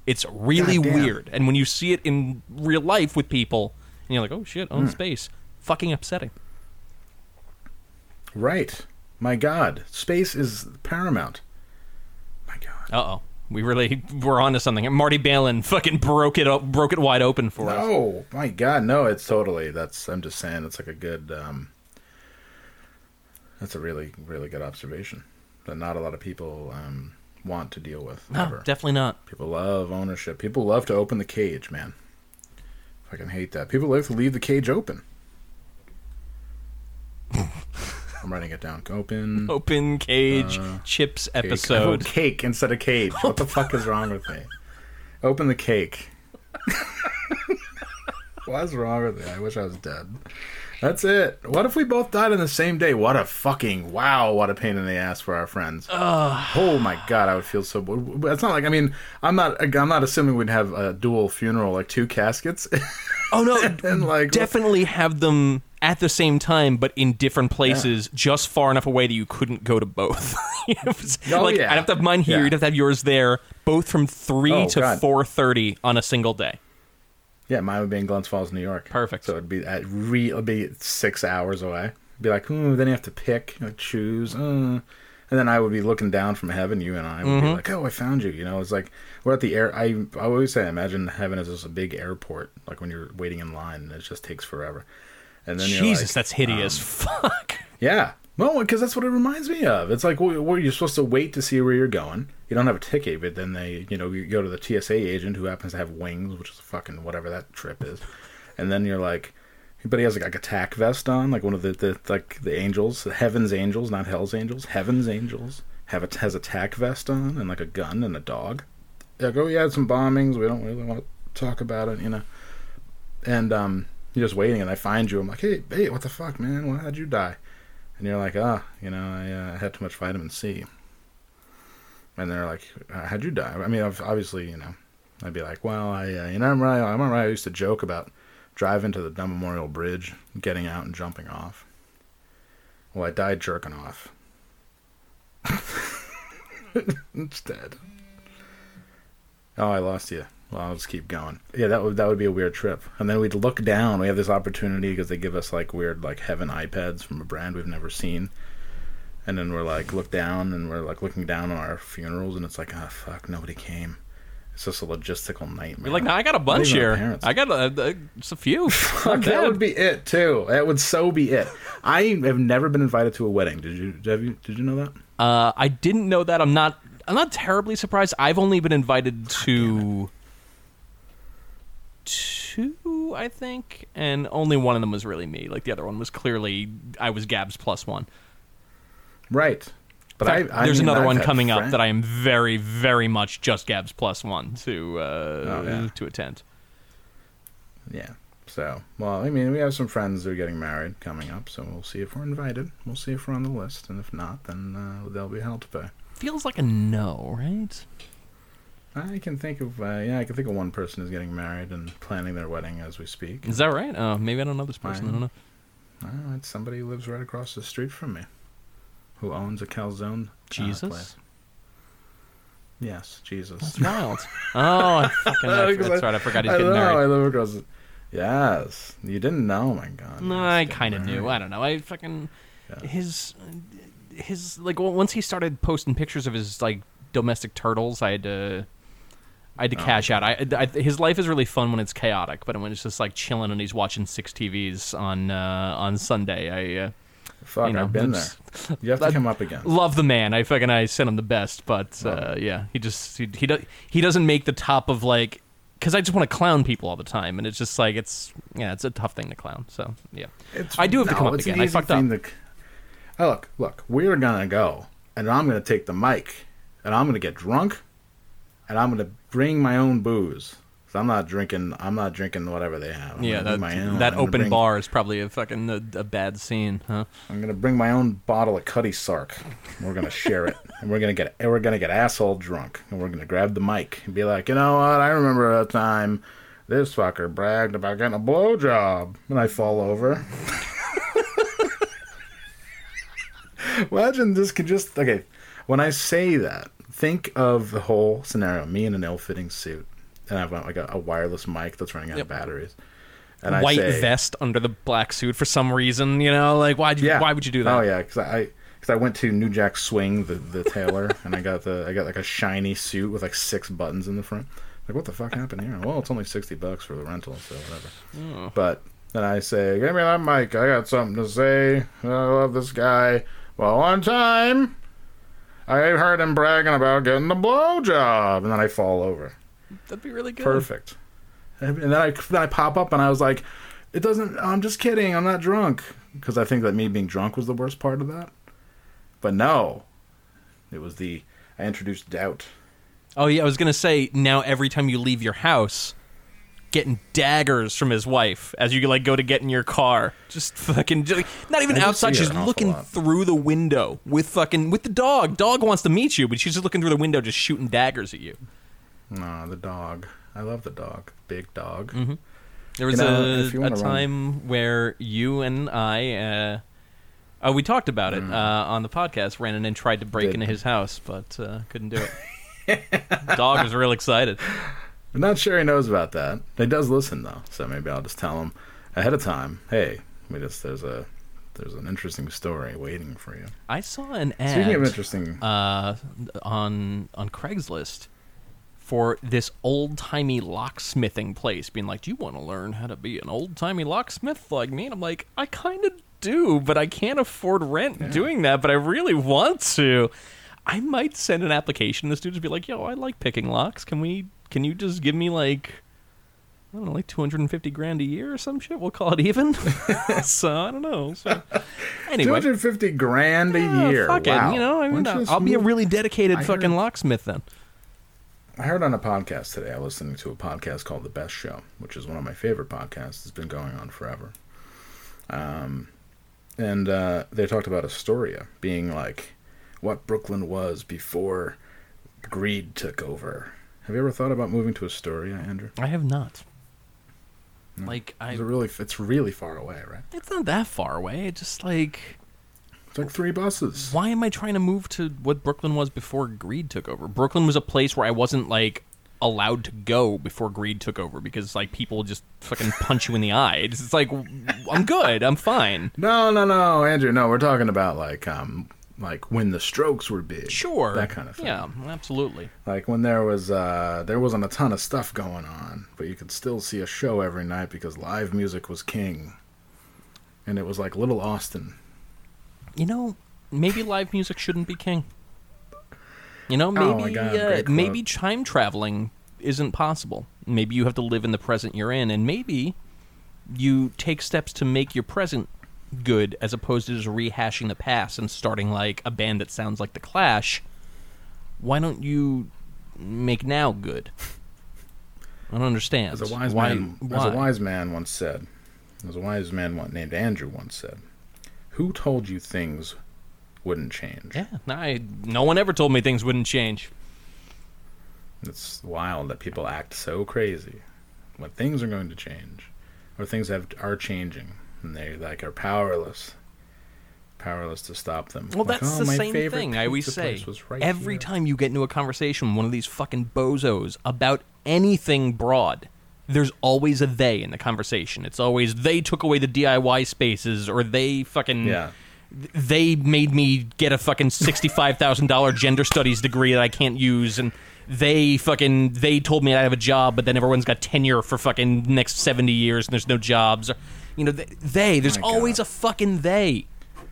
It's really weird. And when you see it in real life with people, and you're like, oh shit, own space, fucking upsetting. Right. My God, space is paramount. Uh-oh. We're onto something. Marty Balin fucking broke it wide open for us. Oh, my God. No, it's totally. I'm just saying it's like a good, that's a really, really good observation that not a lot of people want to deal with. No, definitely not. People love ownership. People love to open the cage, man. I fucking hate that. People love to leave the cage open. I'm writing it down. Open cage Chips episode. Cake instead of cage. What the fuck is wrong with me? Open the cake. What's wrong with me? I wish I was dead. That's it. What if we both died on the same day? What a fucking wow! What a pain in the ass for our friends. Oh my God, I would feel so. It's not like I'm not assuming we'd have a dual funeral, like two caskets. Oh no, and like definitely have them at the same time, but in different places, just far enough away that you couldn't go to both. I'd have to have mine here, you'd have to have yours there, both from 3 to 4:30 on a single day. Yeah, mine would be in Glens Falls, New York. Perfect. So it'd be it'd be 6 hours away. It'd be like, then you have to pick, choose, and then I would be looking down from heaven, you and I would be like, oh, I found you. You know, it's like, we're at the air, I always say, imagine heaven is just a big airport, like when you're waiting in line, and it just takes forever. And then Jesus, like, that's hideous. Fuck. Yeah. Well, because that's what it reminds me of. It's like, well, you're supposed to wait to see where you're going. You don't have a ticket, but then you go to the TSA agent who happens to have wings, which is fucking whatever that trip is. And then you're like, but he has like a tack vest on, like one of the like the angels, the Heaven's Angels, not Hell's Angels. Heaven's Angels has a tack vest on and like a gun and a dog. Like, oh, we had some bombings. We don't really want to talk about it, you know. And you're just waiting, and I find you. I'm like, hey, what the fuck, man? Well, how'd you die? And you're like, I had too much vitamin C. And they're like, how'd you die? I mean, obviously, you know, I'd be like, well, I'm all right. I used to joke about driving to the Dunn Memorial Bridge, getting out and jumping off. Well, I died jerking off. It's dead. Oh, I lost you. Well, I'll just keep going. Yeah, that would be a weird trip. And then we'd look down. We have this opportunity because they give us like weird like heaven iPads from a brand we've never seen. And then we're like look down, and we're like looking down on our funerals, and it's like, oh fuck, nobody came. It's just a logistical nightmare. You're like, no, I got a bunch here. I got just a few. Fuck, that would be it too. That would so be it. I have never been invited to a wedding. Did you know that? I didn't know that. I'm not I'm not terribly surprised. I've only been invited to two, I think, and only one of them was really me. Like the other one was clearly I was Gab's plus one. Right. But fact, there's another one coming up that I am very, very much just Gab's plus one to attend. Yeah. So, well, I mean, we have some friends that are getting married coming up, so we'll see if we're invited. We'll see if we're on the list, and if not, then there'll be hell to pay. Feels like a no, right? I can think of one person who's getting married and planning their wedding as we speak. Is that right? Oh, maybe I don't know this person. I don't know. It's somebody who lives right across the street from me, who owns a calzone place. Yes, Jesus. That's wild. That's right. I forgot he's getting married. I live across the... Yes, you didn't know, my God. No, I kind of knew. I don't know. I fucking his like once he started posting pictures of his like domestic turtles, I had to cash out. His life is really fun when it's chaotic, but when it's just like chilling and he's watching 6 TVs on Sunday, I've been there. You have to come up again. Love the man. I sent him the best, but he doesn't make the top of like. Because I just want to clown people all the time, and it's just like it's a tough thing to clown. So yeah, I do have to come up again. I fucked up. Look, we're gonna go, and I'm gonna take the mic, and I'm gonna get drunk, and I'm gonna bring my own booze. So I'm not drinking. Whatever they have. That open bar is probably a fucking bad scene, huh? I'm gonna bring my own bottle of Cutty Sark. We're gonna share it. And we're gonna get asshole drunk, and we're gonna grab the mic and be like, you know what? I remember a time this fucker bragged about getting a blowjob, and I fall over. Imagine this could just okay. When I say that, think of the whole scenario: me in an ill-fitting suit, and I've got like a wireless mic that's running out of batteries. And white vest under the black suit for some reason, you know? Like why would you do that? Oh yeah, because I went to New Jack Swing, the tailor, and I got like a shiny suit with like 6 buttons in the front. Like, what the fuck happened here? Well, it's only $60 for the rental, so whatever. Oh. But then I say, give me that mic. I got something to say. I love this guy. Well, one time, I heard him bragging about getting the blowjob, and then I fall over. That'd be really good. Perfect. And then I pop up, and I was like, it doesn't. I'm just kidding. I'm not drunk, because I think that me being drunk was the worst part of that. But no, it was I introduced doubt. Oh, yeah, I was going to say, now every time you leave your house, getting daggers from his wife as you, like, go to get in your car. Just fucking, not even outside, she's looking through the window with the dog. Dog wants to meet you, but she's just looking through the window just shooting daggers at you. No, the dog. I love the dog. Big dog. Mm-hmm. There was a time where you and I... we talked about it on the podcast. Ran in tried to break into his house, but couldn't do it. The dog was real excited. I'm not sure he knows about that. He does listen though, so maybe I'll just tell him ahead of time. Hey, there's an interesting story waiting for you. I saw an ad. Speaking of interesting, on Craigslist for this old-timey locksmithing place, being like, "Do you want to learn how to be an old-timey locksmith like me?" And I'm like, I kind of do, but I can't afford rent doing that, but I really want to. I might send an application to this dude to be like, yo, I like picking locks. Can you just give me like, I don't know, like $250,000 a year or some shit? We'll call it even. So, I don't know. So, anyway. $250,000 a year. Fuck wow. It. You know, I mean, I'll be a really dedicated fucking locksmith then. I heard on a podcast today, I was listening to a podcast called The Best Show, which is one of my favorite podcasts. It's been going on forever. And they talked about Astoria being like what Brooklyn was before greed took over. Have you ever thought about moving to Astoria, Andrew? I have not. No. Like it's really far away, right? It's not that far away. It's just like... It's like 3 buses. Why am I trying to move to what Brooklyn was before greed took over? Brooklyn was a place where I wasn't like allowed to go before greed took over, because like people just fucking punch you in the eye. It's like, I'm good, I'm fine. No, Andrew, no, we're talking about like when the Strokes were big, sure, that kind of thing. Yeah, absolutely. Like when there wasn't a ton of stuff going on, but you could still see a show every night because live music was king, and it was like Little Austin. You know, maybe live music shouldn't be king. You know, maybe time traveling isn't possible. Maybe you have to live in the present you're in, and maybe you take steps to make your present good as opposed to just rehashing the past and starting like a band that sounds like The Clash. Why don't you make now good? I don't understand. As a wise man named Andrew once said, who told you things wouldn't change? Yeah, no one ever told me things wouldn't change. It's wild that people act so crazy when things are going to change, or things are changing, and they like are powerless to stop them. Well, like, that's the same thing I always say. Right every time you get into a conversation with one of these fucking bozos about anything broad, there's always a they in the conversation. It's always, they took away the DIY spaces, or they fucking... Yeah. They made me get a fucking $65,000 gender studies degree that I can't use, and they told me I have a job, but then everyone's got tenure for fucking next 70 years, and there's no jobs. You know, there's always a fucking they.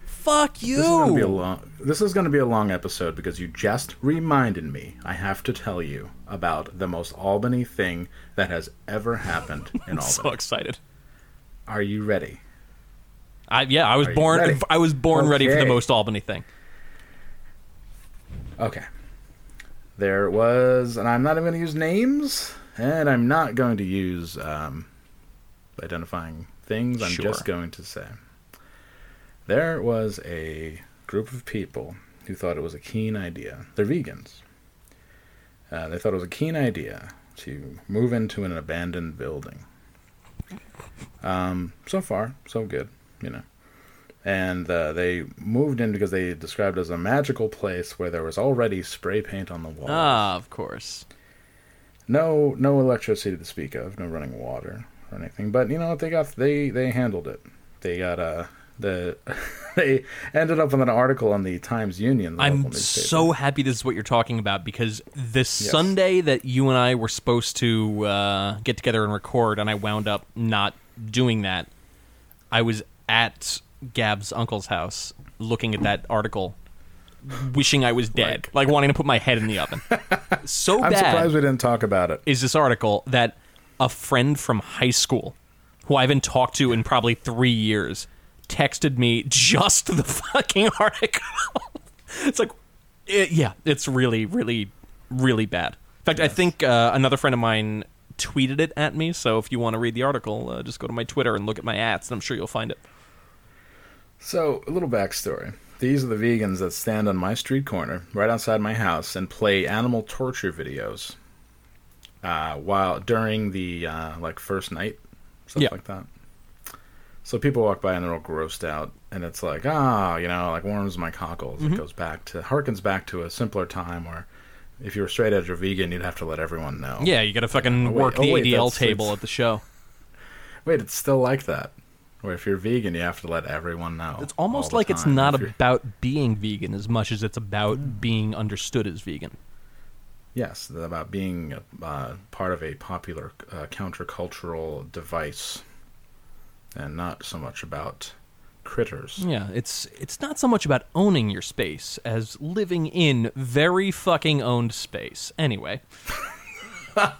Fuck you. This is going to be a long episode because you just reminded me I have to tell you about the most Albany thing that has ever happened in Albany. I'm so excited. Are you ready? I was born ready for the most Albany thing. Okay. There was, and I'm not even going to use names, and I'm not going to use identifying things. I'm just going to say there was a group of people who thought it was a keen idea. They're vegans. They thought it was a keen idea to move into an abandoned building. So far, so good. You know, and they moved in because they described it as a magical place where there was already spray paint on the walls. Ah, of course. No electricity to speak of, no running water or anything. But you know what they got? They handled it. They got they ended up with an article on the Times Union. I'm so happy this is what you're talking about, because this Sunday that you and I were supposed to get together and record, and I wound up not doing that. I was at Gab's uncle's house looking at that article, wishing I was dead, like wanting to put my head in the oven. So I'm bad. I'm surprised we didn't talk about it. Is this article that a friend from high school, who I haven't talked to in probably 3 years, texted me just the fucking article. It's like, it's really, really, really bad. In fact, yes. I think another friend of mine tweeted it at me, so if you want to read the article, just go to my Twitter and look at my ads, and I'm sure you'll find it. So, a little backstory. These are the vegans that stand on my street corner, right outside my house, and play animal torture videos while during the first night, stuff like that. So people walk by and they're all grossed out, and it's like, warms my cockles. Mm-hmm. It harkens back to a simpler time where if you were straight edge or vegan, you'd have to let everyone know. Yeah, you got to fucking work the ADL table at the show. Wait, it's still like that. Where if you're vegan, you have to let everyone know. It's almost like it's not about being vegan as much as it's about being understood as vegan. Yes, about being part of a popular countercultural device, and not so much about critters. Yeah, it's not so much about owning your space as living in very fucking owned space. Anyway.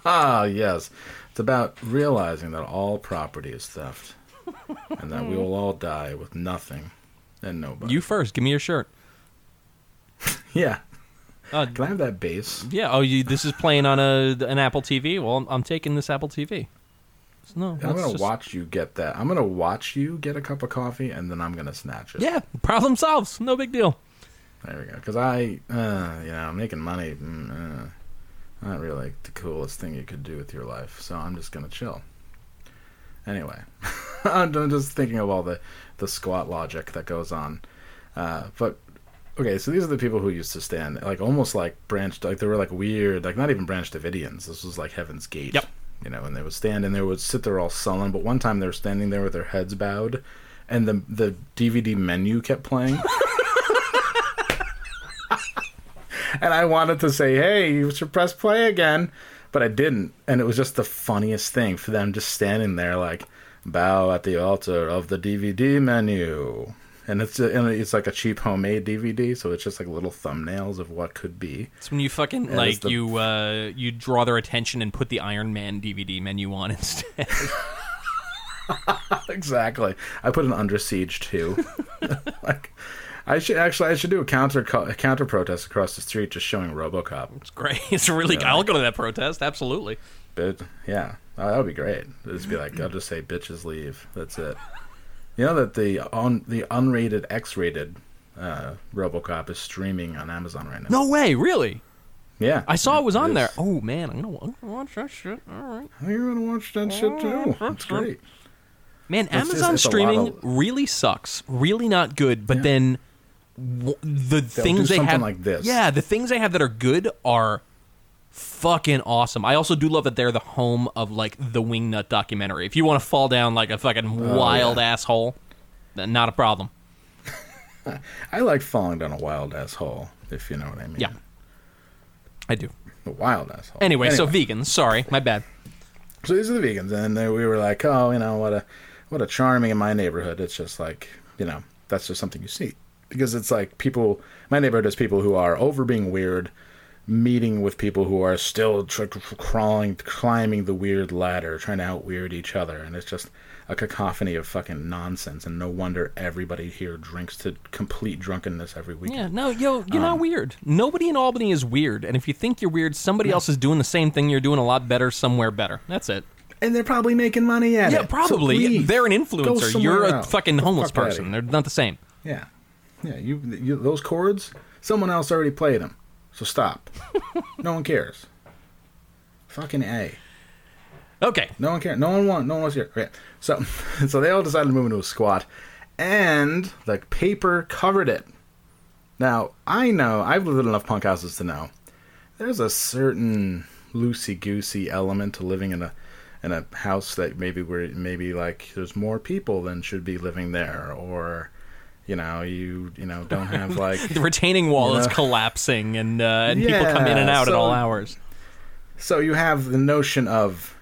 Yes. It's about realizing that all property is theft, and that we will all die with nothing and nobody. You first. Give me your shirt. Yeah. Can I have that bass? Yeah. Oh, this is playing on an Apple TV? Well, I'm taking this Apple TV. No, I'm going to watch you get that. I'm going to watch you get a cup of coffee, and then I'm going to snatch it. Yeah, problem solves. No big deal. There we go. Because I'm making money. Not really like the coolest thing you could do with your life, so I'm just going to chill. Anyway, I'm just thinking of all the squat logic that goes on. But, okay, so these are the people who used to stand, like, almost like branched, like, they were, like, weird, like, not even Branch Davidians. This was, like, Heaven's Gate. Yep. You know, and they would stand and they would sit there all sullen. But one time they were standing there with their heads bowed, and the DVD menu kept playing. And I wanted to say, "Hey, you should press play again," but I didn't. And it was just the funniest thing for them just standing there, like, bow at the altar of the DVD menu. And it's like a cheap homemade DVD, so it's just like little thumbnails of what could be. It's when you fucking and like you draw their attention and put the Iron Man DVD menu on instead. Exactly. I put an Under Siege too. Like, I should do a counter protest across the street, just showing RoboCop. It's great. It's really. You know, I'll go to that protest. Absolutely. But yeah, that would be great. It'd just be like, I'll just say bitches leave. That's it. You know that the unrated X-rated RoboCop is streaming on Amazon right now. No way, really? Yeah. I saw it was on there. Oh, man, I'm going to watch that shit. All right. You're going to watch that shit, too. That's great. Man, Amazon streaming really sucks. Really not good, but then the things they have... like this. Yeah, the things they have that are good are fucking awesome. I also do love that they're the home of like the Wingnut documentary. If you want to fall down like a fucking wild asshole, not a problem. I like falling down a wild asshole, if you know what I mean. Yeah, I do. A wild asshole. Anyway, so vegans. Sorry, my bad. So these are the vegans, and we were like, oh, you know, what a charming in my neighborhood. It's just like, you know, that's just something you see, because it's like people. My neighborhood is people who are over being weird, meeting with people who are still climbing the weird ladder, trying to out-weird each other, and it's just a cacophony of fucking nonsense, and no wonder everybody here drinks to complete drunkenness every weekend. Yeah, no, yo, you're not weird. Nobody in Albany is weird, and if you think you're weird, somebody else is doing the same thing you're doing a lot better somewhere better. That's it. And they're probably making money at it. Yeah, probably. So they're an influencer. You're a fucking homeless person. They're not the same. Yeah. Yeah, you those chords, someone else already played them. So stop. No one cares. Fucking A. Okay. No one cares. No one wants to hear. Okay. So they all decided to move into a squat, and the paper covered it. Now, I know, I've lived in enough punk houses to know, there's a certain loosey-goosey element to living in a house that maybe like there's more people than should be living there, or... You know, don't have like... the retaining wall is collapsing, and people come in and out at all hours. So you have the notion of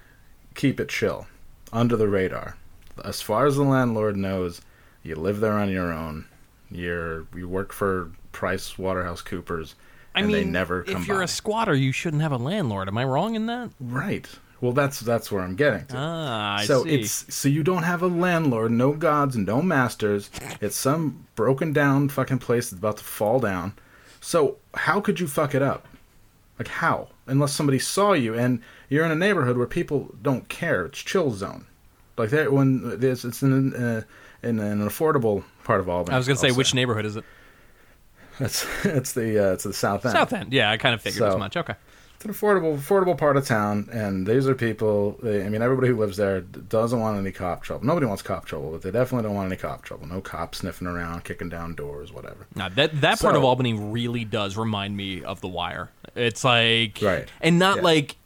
keep it chill, under the radar. As far as the landlord knows, you live there on your own. You work for PricewaterhouseCoopers, and they never come by. If you're a squatter, you shouldn't have a landlord. Am I wrong in that? Right. Well, that's where I'm getting to. I see. So you don't have a landlord, no gods, and no masters. It's some broken down fucking place that's about to fall down. So how could you fuck it up? Like how? Unless somebody saw you, and you're in a neighborhood where people don't care. It's chill zone. Like there, when it's in an affordable part of Albany. I was gonna say, which neighborhood is it? It's the South End. South End. Yeah, I kind of figured as much. Okay. It's an affordable part of town, and these are people... everybody who lives there doesn't want any cop trouble. Nobody wants cop trouble, but they definitely don't want any cop trouble. No cops sniffing around, kicking down doors, whatever. Now, that part of Albany really does remind me of The Wire. It's like... Right. And not like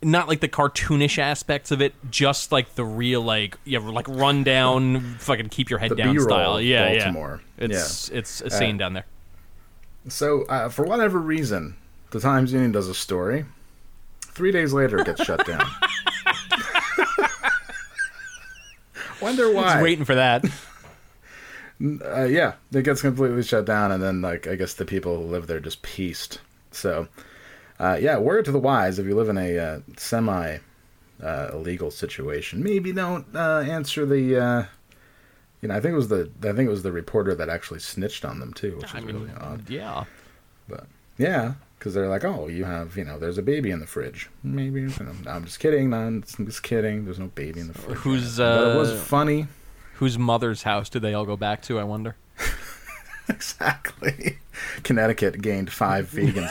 the cartoonish aspects of it, just like the real, like, you ever like run down, fucking keep your head down B-roll style. Yeah, Baltimore. Yeah. It's a scene down there. So, for whatever reason... The Times Union does a story. 3 days later, it gets shut down. Wonder why. Just waiting for that. It gets completely shut down, and then, like, I guess the people who live there just pieced. So, word to the wise, if you live in a semi-illegal situation, maybe don't answer the... I think it was the reporter that actually snitched on them too, which is really odd. Yeah, but yeah. Because they're like, oh, you have, there's a baby in the fridge. Maybe. I'm just kidding. There's no baby in the fridge. But it was funny. Whose mother's house did they all go back to, I wonder? Exactly. Connecticut gained 5 vegans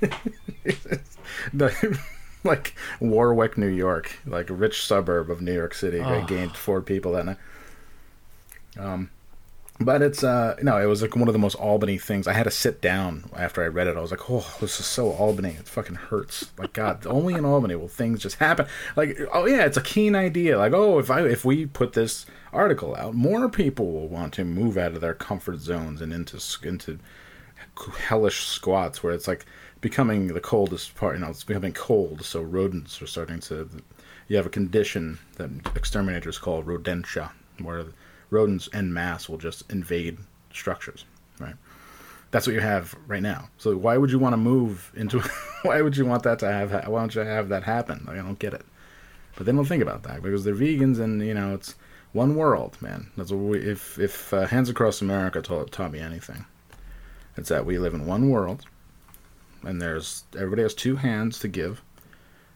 that night. Like Warwick, New York, like a rich suburb of New York City, gained 4 people that night. But it's, it was like one of the most Albany things. I had to sit down after I read it. I was like, oh, this is so Albany. It fucking hurts. Like, God, only in Albany will things just happen. Like, oh, yeah, it's a keen idea. Like, oh, if we put this article out, more people will want to move out of their comfort zones and into hellish squats where it's like becoming the coldest part. It's becoming cold, so rodents are starting to... You have a condition that exterminators call rodentia, where... rodents en masse will just invade structures, right? That's what you have right now. So why would you want to move into? Why would you want that to have? Why don't you have that happen? Like, I don't get it. But they don't think about that because they're vegans, and you know it's one world, man. That's what we. If Hands Across America taught me anything, it's that we live in one world, and there's everybody has two hands to give,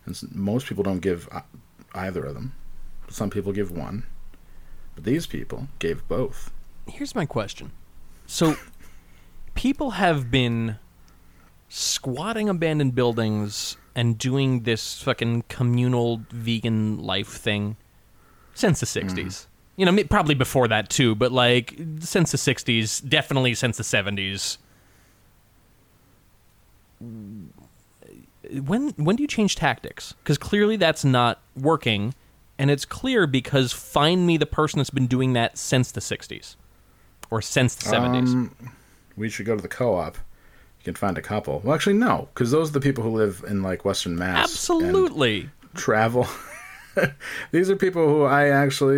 and most people don't give either of them. But some people give one, but these people gave both. Here's my question. So. People have been squatting abandoned buildings and doing this fucking communal vegan life thing since the 60s. You know, probably before that too, but like since the 60s, definitely since the 70s. When do you change tactics? Because clearly that's not working, and it's clear because find me the person that's been doing that since the 60s or since the 70s. We should go to the co-op. You can find a couple. Well, actually, no, because those are the people who live in, like, Western Mass. Absolutely. Travel. These are people who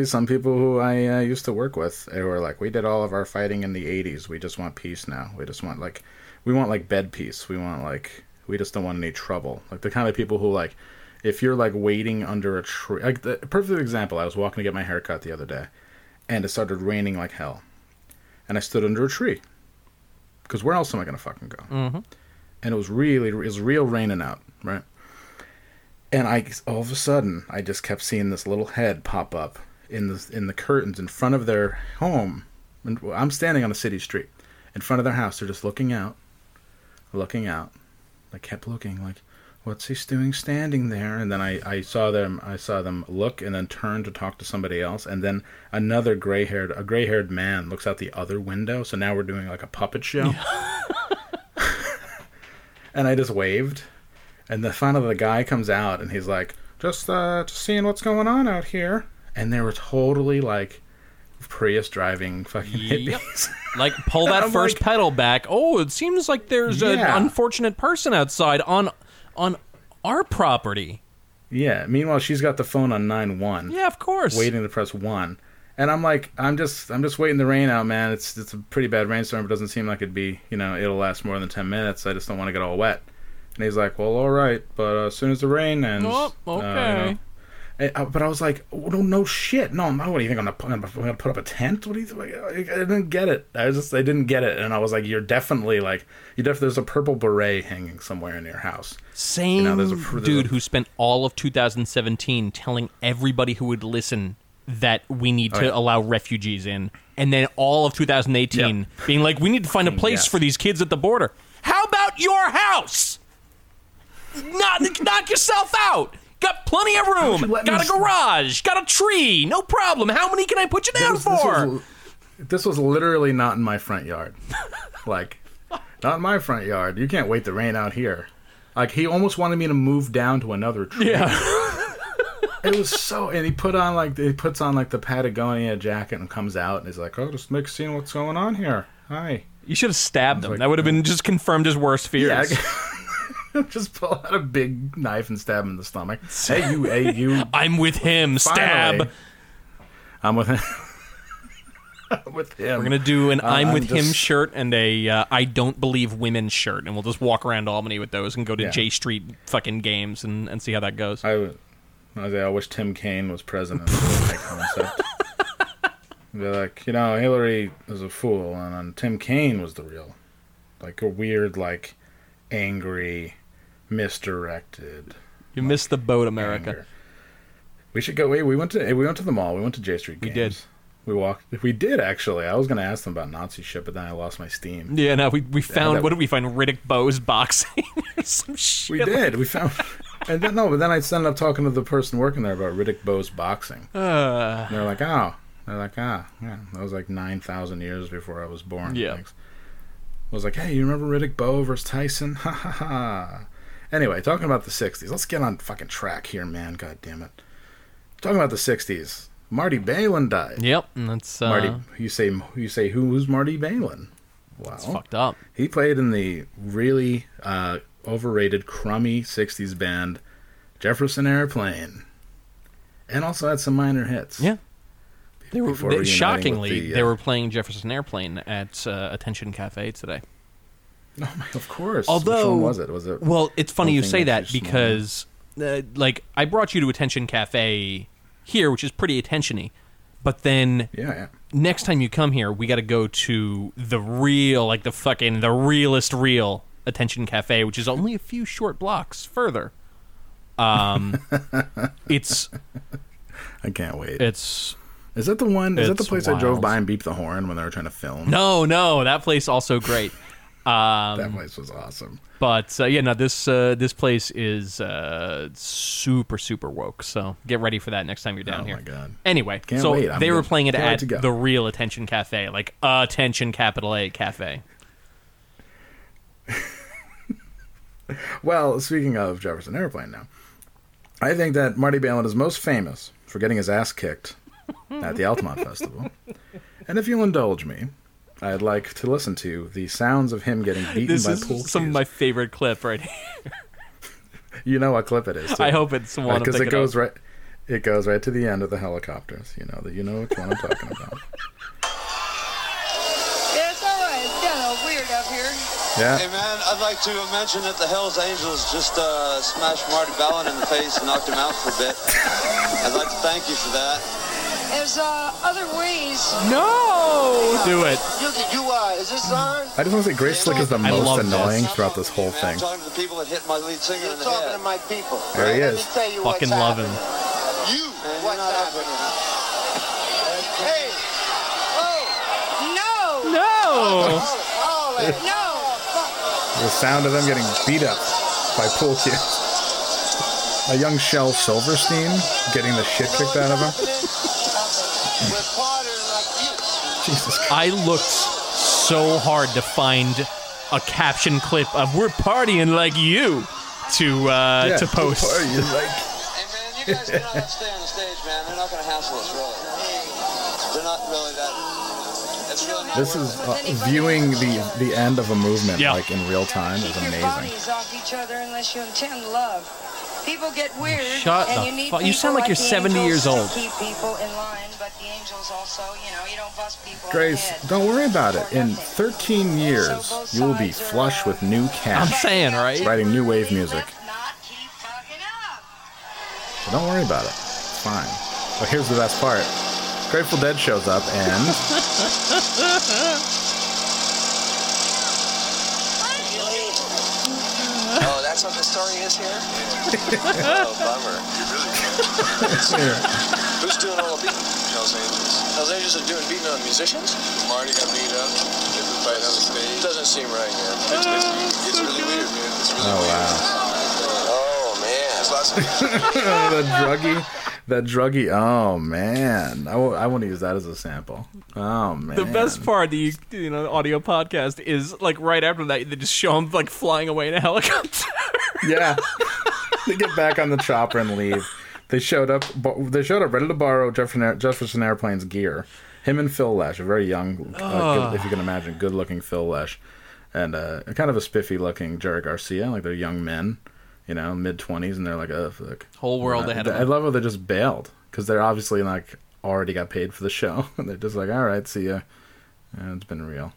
some people who I used to work with who are like, we did all of our fighting in the 80s. We just want peace now. We just want, like, bed peace. We want, like, we just don't want any trouble. Like, the kind of people who, like, if you're, like, waiting under a tree. Like, the perfect example, I was walking to get my haircut the other day, and it started raining like hell. And I stood under a tree. Because where else am I going to fucking go? Mm-hmm. And it was real raining out, right? And all of a sudden, I just kept seeing this little head pop up in the curtains in front of their home. And I'm standing on a city street. In front of their house, they're just looking out. I kept looking, like, what's he doing standing there? And then I saw them look and then turn to talk to somebody else. And then another gray-haired man looks out the other window. So now we're doing like a puppet show. Yeah. And I just waved. And finally the guy comes out and he's like, just seeing what's going on out here. And they were totally like Prius driving fucking hippies. Like, pull that first pedal back. Oh, it seems like there's an unfortunate person outside on our property. Yeah. Meanwhile, she's got the phone on 9-1. Yeah, of course. Waiting to press 1. And I'm like, I'm just waiting the rain out, man. It's a pretty bad rainstorm. It doesn't seem like it'd be, you know, it'll last more than 10 minutes. I just don't want to get all wet. And he's like, well, all right. But as soon as the rain ends. Oh, okay. You know. But I was like, oh, no shit. No, what do you think? I'm going to put up a tent? What do you think? I didn't get it. I didn't get it. And I was like, you're definitely like, there's a purple beret hanging somewhere in your house. Same, you know, there's dude who spent all of 2017 telling everybody who would listen that we need to allow refugees in. And then all of 2018 being like, we need to find a place for these kids at the border. How about your house? Knock yourself out. Got plenty of room. Got a garage. Got a tree. No problem. How many can I put you down for? This was literally not in my front yard. Like, not in my front yard. You can't wait the rain out here. Like, he almost wanted me to move down to another tree. Yeah. It was so... And he puts on the Patagonia jacket and comes out and he's like, oh, just seeing what's going on here. Hi. You should have stabbed him. Like, that would have been just confirmed his worst fears. Yeah. Just pull out a big knife and stab him in the stomach. Hey, you. I'm with him. Finally, stab. I'm with him. I'm with him. We're going to do an I'm with him shirt and a I don't believe women shirt. And we'll just walk around Albany with those and go to J Street fucking games and see how that goes. I wish Tim Kaine was president. Be like, you know, Hillary is a fool. And Tim Kaine was the real. Like a weird, like, angry... misdirected. You missed the boat, America. Anger. We should go. We went to the mall. We went to J Street Games. We did. We walked. We did, actually. I was going to ask them about Nazi shit, but then I lost my steam. Yeah, no. We found. What did we find? Riddick Bowe's boxing. Some shit. We did. We found. And then, no, but then I ended up talking to the person working there about Riddick Bowe's boxing. And they're like, oh. They're like, ah. Oh. Yeah. That was like 9,000 years before I was born. Yeah. Thanks. I was like, hey, you remember Riddick Bowe versus Tyson? Ha ha ha. Anyway, talking about the 60s. Let's get on fucking track here, man. God damn it. Talking about the 60s. Marty Balin died. Yep. That's, Marty. You say who's Marty Balin? Wow. That's fucked up. He played in the really overrated, crummy 60s band Jefferson Airplane. And also had some minor hits. Yeah. They were shockingly, they were playing Jefferson Airplane at Attention Cafe today. Of course. Although, which one was it? Was it? Well, it's funny you say that because, like, I brought you to Attention Cafe here, which is pretty attention-y. But then next time you come here, we got to go to the real, like the fucking, the realest real Attention Cafe, which is only a few short blocks further. It's... I can't wait. It's... Is that the one? Is that the place wild. I drove by and beeped the horn when they were trying to film? No. That place also great. That place was awesome. But, this place is super, super woke. So get ready for that next time you're down here. Oh, my God. Anyway, they were playing it at the real Attention Cafe, like Attention capital A Cafe. Well, speaking of Jefferson Airplane now, I think that Marty Balin is most famous for getting his ass kicked at the Altamont Festival. And if you'll indulge me, I'd like to listen to the sounds of him getting beaten by pool cues. This is some of my favorite clip right here. You know what clip it is, too. I hope it's the one I'm thinking of. Because it goes right to the end of the helicopters. You know which one I'm talking about. Yeah, it's all right. It's kind of weird up here. Yeah. Hey, man, I'd like to mention that the Hells Angels just smashed Marty Balin in the face and knocked him out for a bit. I'd like to thank you for that. There's other ways. No! Do it. Is this on? I just want to say Grace Slick is the most annoying throughout this whole thing. I'm talking to the people that hit my lead singer in the head. Talking to my people. There he is. Fucking love him. What's happening? Hey! Oh! No! No! No! The sound of them getting beat up by pool kids. A young Shel Silverstein getting the shit kicked out of him. Jesus Christ. I looked so hard to find a caption clip of "We're partying like you" to post. Hey man, you guys cannot stay on the stage, man. They're not gonna hassle us, really. They're not really that. It's really not. This is viewing the end of a movement like in real time is amazing. Your bodies off each other unless you intend love. People get weird. Shut and you need people. You sound like you're 70 years old. Keep people in line, but the angels also, you don't bust people. Grace, don't worry about it. In 13 years, so you will be flush with new cash. I'm saying, right? Writing new wave music. So don't worry about it. It's fine. But here's the best part. Grateful Dead shows up and... That's what the story is here? Oh, bummer. Really? Who's doing all the beating? Hells Angels. Hells Angels are doing beating on musicians? Marty got beat up. Did the fight on the stage. Doesn't seem right, man. It's really weird, man. It's really weird. Wow. Oh, man. There's lots of people. That druggie. Oh, man. I want to use that as a sample. Oh, man. The best part of the audio podcast is, like, right after that, they just show them, like, flying away in a helicopter. Yeah. They get back on the chopper and leave. They showed up ready to borrow Jefferson Airplane's gear. Him and Phil Lesh, a very young, if you can imagine, good-looking Phil Lesh. And kind of a spiffy-looking Jerry Garcia, like they're young men. Mid-20s, and they're like, oh, fuck. Whole world ahead of them. I love how they just bailed, because they're obviously, like, already got paid for the show. And they're just like, all right, see ya. And it's been real.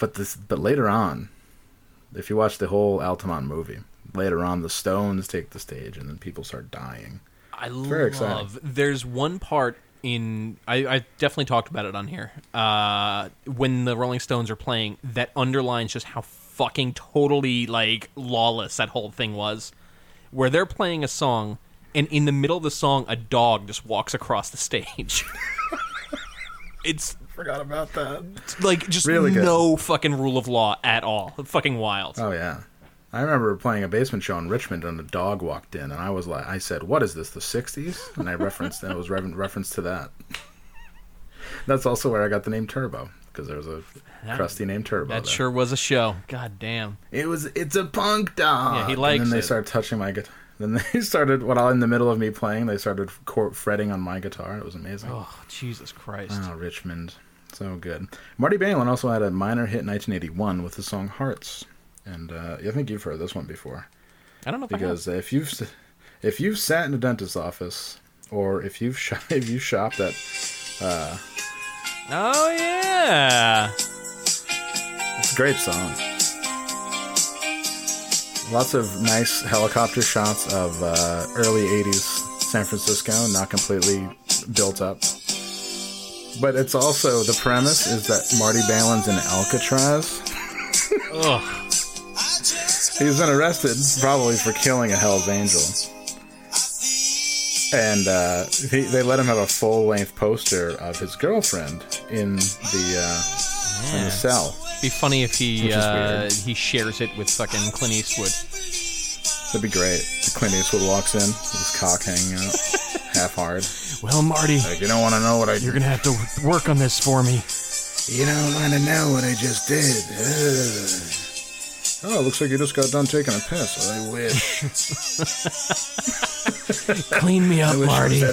But later on, if you watch the whole Altamont movie, later on the Stones take the stage, and then people start dying. Very exciting. There's one part in... I definitely talked about it on here. When the Rolling Stones are playing, that underlines just how fucking totally, like, lawless that whole thing was, where they're playing a song, and in the middle of the song, a dog just walks across the stage. Forgot about that. Like, just really no fucking rule of law at all. Fucking wild. Oh, yeah. I remember playing a basement show in Richmond, and a dog walked in, and I was like, I said, what is this, the 60s? And I referenced, and it was reference to that. That's also where I got the name Turbo. Because there was a crusty named Turbo. That sure was a show. God damn. It's a punk dog. Yeah, he likes it. And then they started touching my guitar. Then they started, in the middle of me playing, they started fretting on my guitar. It was amazing. Oh, Jesus Christ. Oh, Richmond. So good. Marty Balin also had a minor hit in 1981 with the song Hearts. And I think you've heard this one before. I don't know if I have. Because if you've sat in a dentist's office, or if you've shopped at Oh, yeah. It's a great song. Lots of nice helicopter shots of early 80s San Francisco, not completely built up. But it's also, the premise is that Marty Balin's in Alcatraz. Ugh. He's been arrested, probably for killing a Hell's Angel. And they let him have a full-length poster of his girlfriend in the cell. It'd be funny if he shares it with fucking Clint Eastwood. That'd be great. Clint Eastwood walks in, his cock hanging out, half hard. Well, Marty, like, you don't want to know what I. You're gonna have to work on this for me. You don't want to know what I just did. Oh, looks like you just got done taking a piss. I wish. Clean me up, Marty. I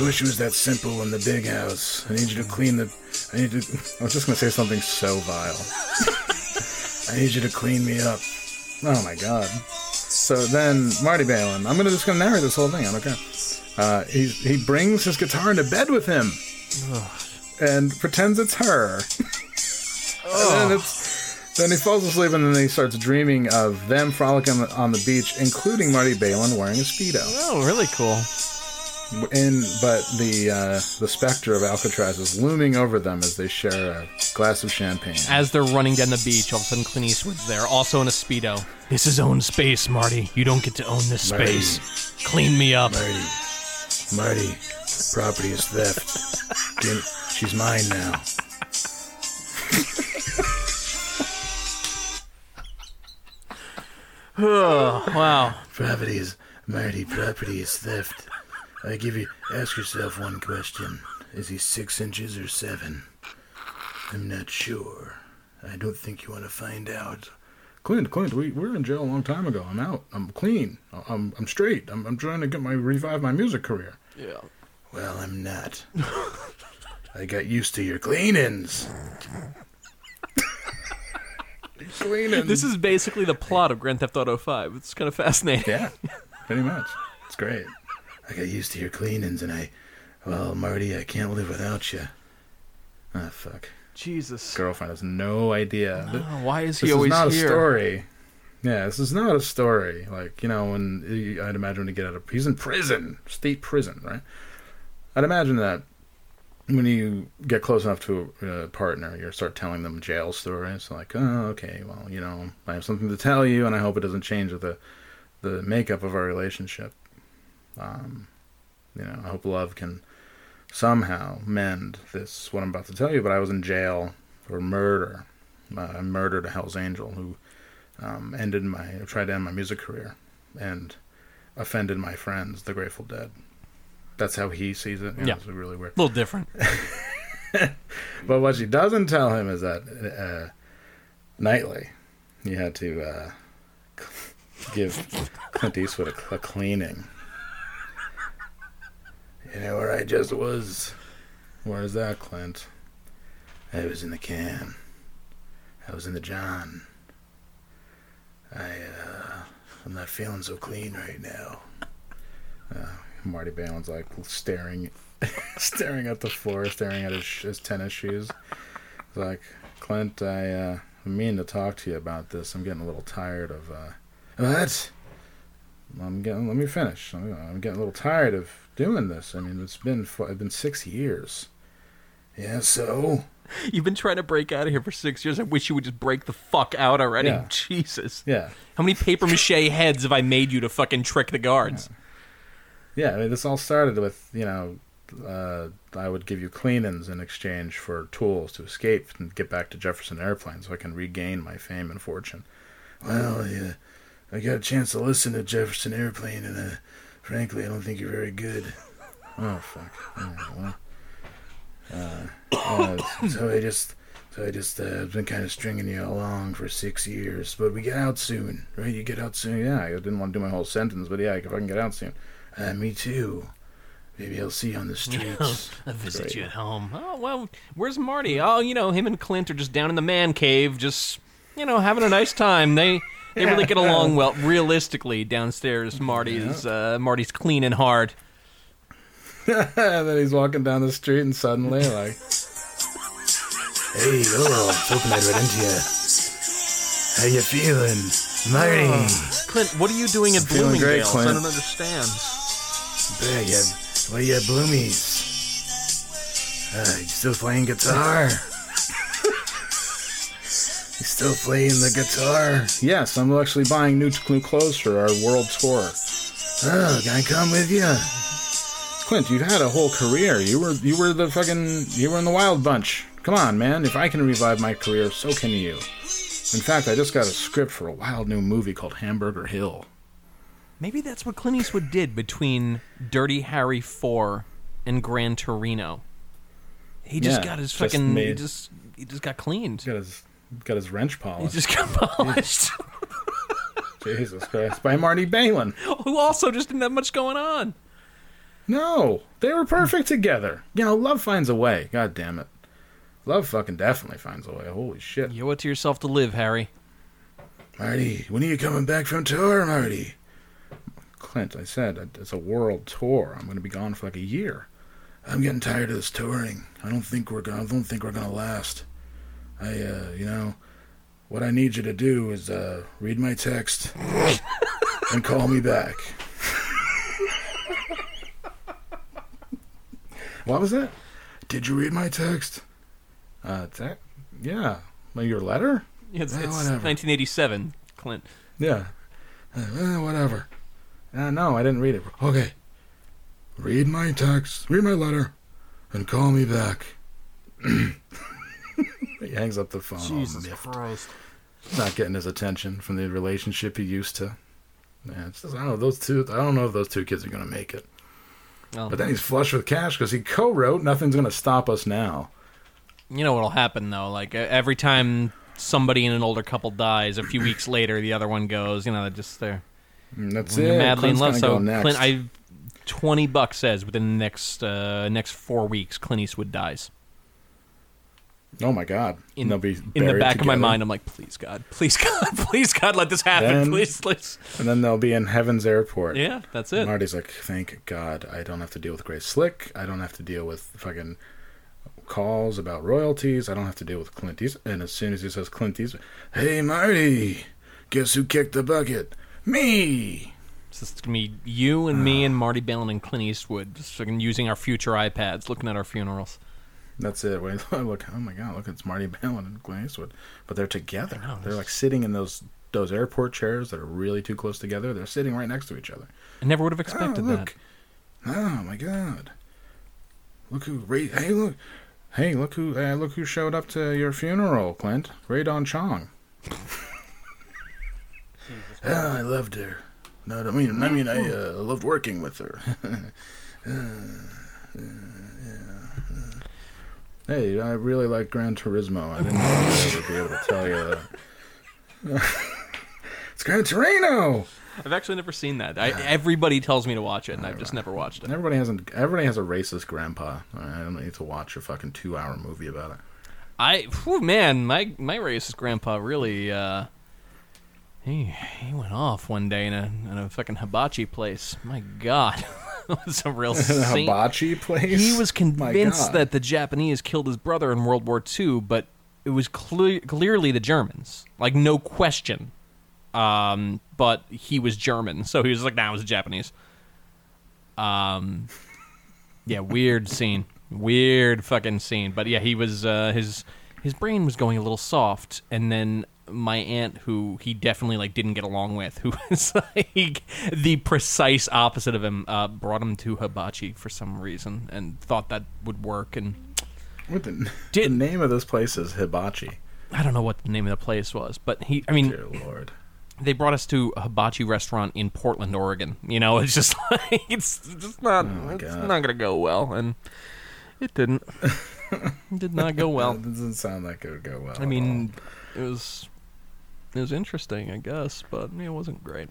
wish it was that simple in the big house. I need you to clean the... I was just going to say something so vile. I need you to clean me up. Oh, my God. So then, Marty Balin. I'm just going to narrate this whole thing. I don't care. He brings his guitar into bed with him. Ugh. And pretends it's her. And then he falls asleep, and then he starts dreaming of them frolicking on the beach, including Marty Balin wearing a Speedo. Oh, really cool. But the specter of Alcatraz is looming over them as they share a glass of champagne. As they're running down the beach, all of a sudden Clint Eastwood's there, also in a Speedo. This is own space, Marty. You don't get to own this space. Clean me up. Marty, property is theft. She's mine now. Oh, wow. Property is theft. I give you, ask yourself one question. Is he 6 inches or 7? I'm not sure. I don't think you want to find out. Clint, we were in jail a long time ago. I'm out. I'm clean. I'm straight. I'm trying to revive my music career. Yeah. Well, I'm not. I got used to your cleanings. Cleaning. This is basically the plot of Grand Theft Auto 5. It's kind of fascinating. Yeah, pretty much. It's great. I got used to your cleanings, and Marty, I can't live without you. Ah, fuck. Jesus. Girlfriend has no idea. No, why is he always here? This is not a story. Yeah, this is not a story. Like, you know, when I'd imagine when he get out of... He's in prison. State prison, right? I'd imagine that when you get close enough to a partner, you start telling them jail stories. Like, oh, okay, well, you know, I have something to tell you, and I hope it doesn't change the makeup of our relationship. You know, I hope love can somehow mend this, what I'm about to tell you. But I was in jail for murder. I murdered a Hell's Angel who tried to end my music career and offended my friends, the Grateful Dead. That's how he sees it. You know, it's really weird. A little different. But what she doesn't tell him is that nightly he had to give Clint Eastwood a cleaning. You know where I just was? Where's that, Clint? I was in the can. I was in the John. I'm not feeling so clean right now. Marty Balin's like staring at the floor, staring at his tennis shoes. He's like, Clint, I mean to talk to you about this. I'm getting a little tired of what? Let me finish. I'm getting a little tired of doing this. I mean, it's been 6 years. Yeah, so you've been trying to break out of here for 6 years. I wish you would just break the fuck out already. Yeah. Jesus. Yeah. How many papier-mâché heads have I made you to fucking trick the guards? Yeah. Yeah, I mean, this all started with, you know, I would give you cleanings in exchange for tools to escape and get back to Jefferson Airplane so I can regain my fame and fortune. Well, yeah, I got a chance to listen to Jefferson Airplane, and frankly, I don't think you're very good. Oh, fuck. Right, well, so I just been kind of stringing you along for 6 years, but we get out soon, right? You get out soon. Yeah, I didn't want to do my whole sentence, but yeah, if I can get out soon. Me too. Maybe I'll see you on the streets. I'll visit you at home. Oh, well, where's Marty? Oh, you know, him and Clint are just down in the man cave, just, you know, having a nice time. They really get along well. Realistically, downstairs, Marty's clean and hard. And then he's walking down the street and suddenly, like, hey, oh, poking that right into you. How you feeling, Marty? Oh, Clint, what are you doing at Bloomingdale's? I don't understand. Yeah, what are you at Bloomies? You still playing guitar? You still playing the guitar? Yes, I'm actually buying new clothes for our world tour. Oh, can I come with you? Clint, you've had a whole career. You were in the Wild Bunch. Come on, man. If I can revive my career, so can you. In fact, I just got a script for a wild new movie called Hamburger Hill. Maybe that's what Clint Eastwood did between Dirty Harry 4 and Gran Torino. He just got his fucking... He just got cleaned. Got his wrench polished. He just got polished. Jesus Christ. By Marty Balin. Who also just didn't have much going on. No. They were perfect together. You know, love finds a way. God damn it. Love fucking definitely finds a way. Holy shit. You owe it to yourself to live, Harry. Marty, when are you coming back from tour, Marty? Clint, I said, it's a world tour. I'm going to be gone for like a year. I'm getting tired of this touring. I don't think we're going to last. What I need you to do is read my text and call me back. What was that? Did you read my text? Text? Yeah. Your letter? It's 1987, Clint. Yeah. Whatever. No, I didn't read it. Okay. Read my text. Read my letter. And call me back. He hangs up the phone. Jesus Christ. Not getting his attention from the relationship he used to. Yeah, it's just, I don't know if those two kids are going to make it. Oh. But then he's flush with cash because he co-wrote Nothing's Going to Stop Us Now. You know what'll happen, though. Like, every time somebody in an older couple dies, a few weeks later, the other one goes, you know, they're just there. That's it. Madly in love. So, Clint, $20 says within the next 4 weeks, Clint Eastwood dies. Oh my God! In the back of my mind, I'm like, please God, let this happen, please. And then they'll be in Heaven's Airport. Yeah, that's it. Marty's like, thank God, I don't have to deal with Grace Slick. I don't have to deal with fucking calls about royalties. I don't have to deal with Clint Eastwood. And as soon as he says Clint Eastwood, hey Marty, guess who kicked the bucket? Me. So it's gonna be you and me and Marty Balin and Clint Eastwood, just using our future iPads, looking at our funerals. That's it. Wait, look! Oh my God! Look, it's Marty Balin and Clint Eastwood, but they're together. They're like sitting in those airport chairs that are really too close together. They're sitting right next to each other. I never would have expected that. Oh my God! Look who! Hey! Look who! Look who showed up to your funeral, Clint. Radon Chong. I loved her. No, I loved working with her. Hey, I really like Gran Turismo. I didn't know I would be able to tell you that. It's Gran Torino! I've actually never seen that. Everybody tells me to watch it, and I've just never watched it. Everybody has a racist grandpa. I don't need to watch a fucking 2-hour movie about it. My racist grandpa really, he went off one day in a fucking hibachi place. My God. It's a real scene. Hibachi place? He was convinced that the Japanese killed his brother in World War II, but it was clearly the Germans. Like, no question. But he was German, so he was like, nah, it was the Japanese. Yeah, weird scene. Weird fucking scene. But yeah, he was, his brain was going a little soft, and then my aunt, who he definitely like didn't get along with, who was like the precise opposite of him, brought him to hibachi for some reason and thought that would work. And what the name of this place is hibachi. I don't know what the name of the place was, but dear Lord, they brought us to a hibachi restaurant in Portland, Oregon. You know, it's just like it's not going to go well, and it didn't. It did not go well. It doesn't sound like it would go well. I mean, it was. It was interesting, I guess, but it wasn't great.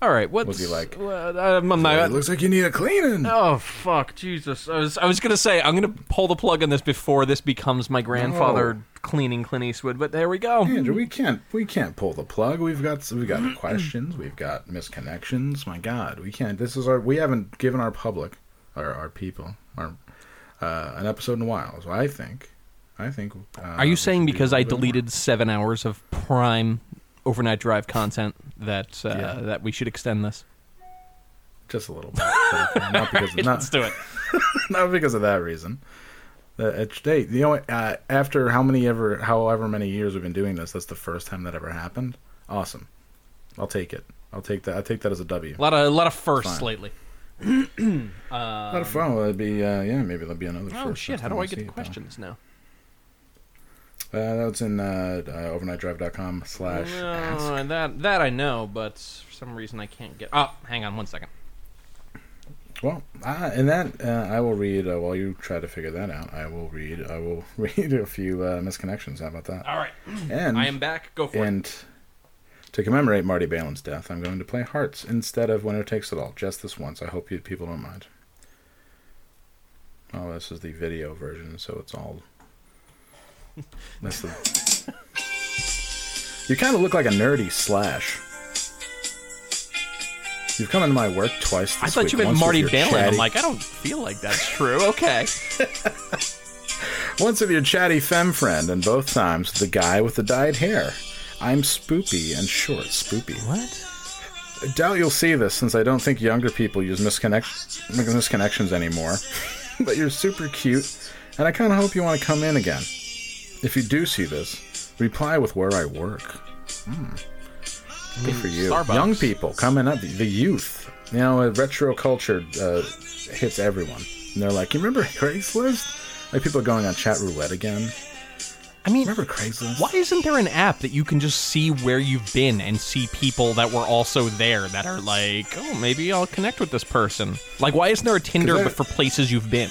All right, what's he like? It looks like you need a cleaning. Oh fuck, Jesus! I was gonna say I'm gonna pull the plug on this before this becomes my grandfather cleaning Clint Eastwood, but there we go. Andrew, we can't pull the plug. We've got questions. We've got misconnections. My God, we can't. We haven't given our public or our people, our an episode in a while. So I think. Are you saying because I deleted 7 hours of prime overnight drive content that that we should extend this? Just a little bit. Not because of, let's do it. Not because of that reason. Hey, you know what? After however many years we've been doing this, that's the first time that ever happened. Awesome. I'll take it. I'll take that. I take that as a W. A lot of firsts lately. A lot of fun. Well, it'd be maybe there'll be another. Oh shit! How do I get to questions now? That's in overnightdrive.com/ask. That I know, but for some reason I can't get... Oh, hang on one second. Well, I will read, while you try to figure that out, I will read a few misconnections. How about that? All right. And I am back. Go for it. And to commemorate Marty Balin's death, I'm going to play Hearts instead of Winner Takes It All, just this once. I hope you people don't mind. Oh, this is the video version, so it's all... You kind of look like a nerdy Slash. You've come into my work twice this week. I thought you meant Marty Balin. I'm like, I don't feel like that's true. Okay. Once with your chatty femme friend, and both times the guy with the dyed hair. I'm spoopy and short. Spoopy. What? I doubt you'll see this, since I don't think younger people use misconnections anymore. But you're super cute, and I kind of hope you want to come in again. If you do see this, reply with where I work. Good for you. Starbucks. Young people coming up, the youth. You know, retro culture hits everyone. And they're like, you remember Craigslist? Like, people are going on chat roulette again. I mean, remember Craigslist? Why isn't there an app that you can just see where you've been and see people that were also there that are like, oh, maybe I'll connect with this person? Like, why isn't there a Tinder but for places you've been?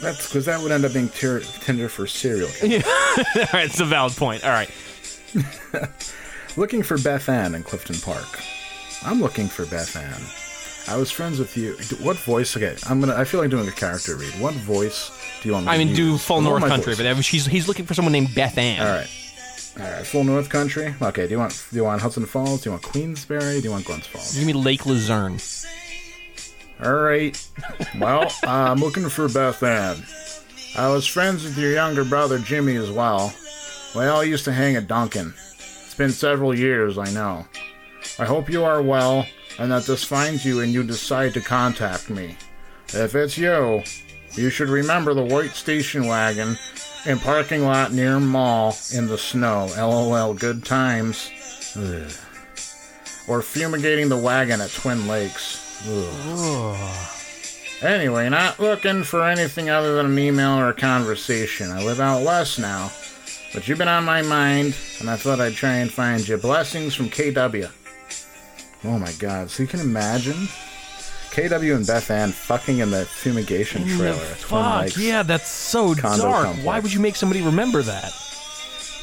That's because that would end up being Tinder for serial killers. All right, it's a valid point. All right. Looking for Beth Ann in Clifton Park. I'm looking for Beth Ann. I was friends with you. What voice? Okay, I feel like doing a character read. What voice do you want me to use? Do Full North Country, but he's looking for someone named Beth Ann. All right, Full North Country. Okay, do you want Hudson Falls? Do you want Queensbury? Do you want Glens Falls? Give me Lake Luzerne. All right. Well, I'm looking for Beth Ann. I was friends with your younger brother, Jimmy, as well. We all used to hang at Duncan. It's been several years, I know. I hope you are well, and that this finds you and you decide to contact me. If it's you, you should remember the white station wagon in parking lot near mall in the snow. LOL, good times. Ugh. Or fumigating the wagon at Twin Lakes. Anyway, not looking for anything other than an email or a conversation. I live out west now, but you've been on my mind, and I thought I'd try and find you. Blessings from KW. Oh my god, so you can imagine KW and Beth Ann fucking in the fumigation trailer. Fuck, yeah, that's so dark. Complex. Why would you make somebody remember that?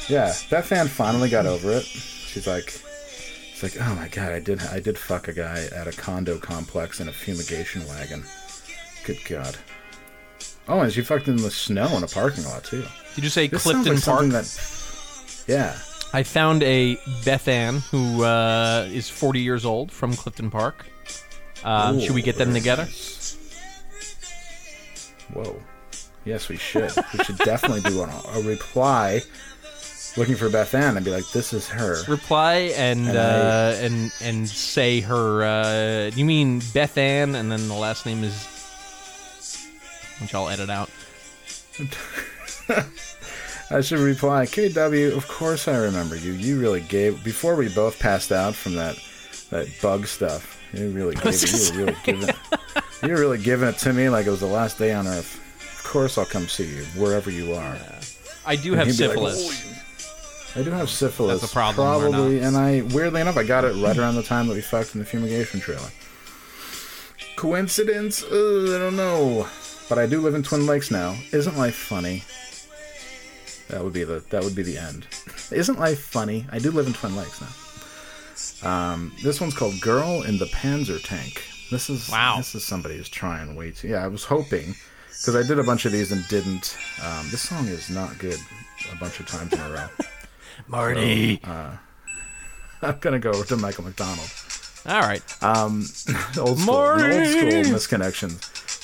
Yeah, Beth Ann finally got over it. She's like... It's like, oh my god, I did fuck a guy at a condo complex in a fumigation wagon. Good god. Oh, and she fucked in the snow in a parking lot too. Did you say this Clifton Park? Yeah. I found a Beth Ann who is 40 years old from Clifton Park. Should we get them together? Whoa. Yes, we should. We should definitely do a reply. Looking for Beth Ann, I'd be like, this is her. Reply and say her. You mean Beth Ann, and then the last name is, which I'll edit out. I should reply, KW. Of course, I remember you. You really gave before we both passed out from that bug stuff. You really gave it. You were really giving it to me like it was the last day on earth. Of course, I'll come see you wherever you are. Yeah. I do have syphilis. I do have syphilis. That's a problem, probably, and I weirdly enough I got it right around the time that we fucked in the fumigation trailer. Coincidence? I don't know. But I do live in Twin Lakes now. Isn't life funny? That would be the end. Isn't life funny? I do live in Twin Lakes now. This one's called Girl in the Panzer Tank. This is somebody who's trying way too. Yeah, I was hoping because I did a bunch of these and didn't. This song is not good a bunch of times in a row. Marty. So, I'm going to go over to Michael McDonald. All right. Old school misconnections.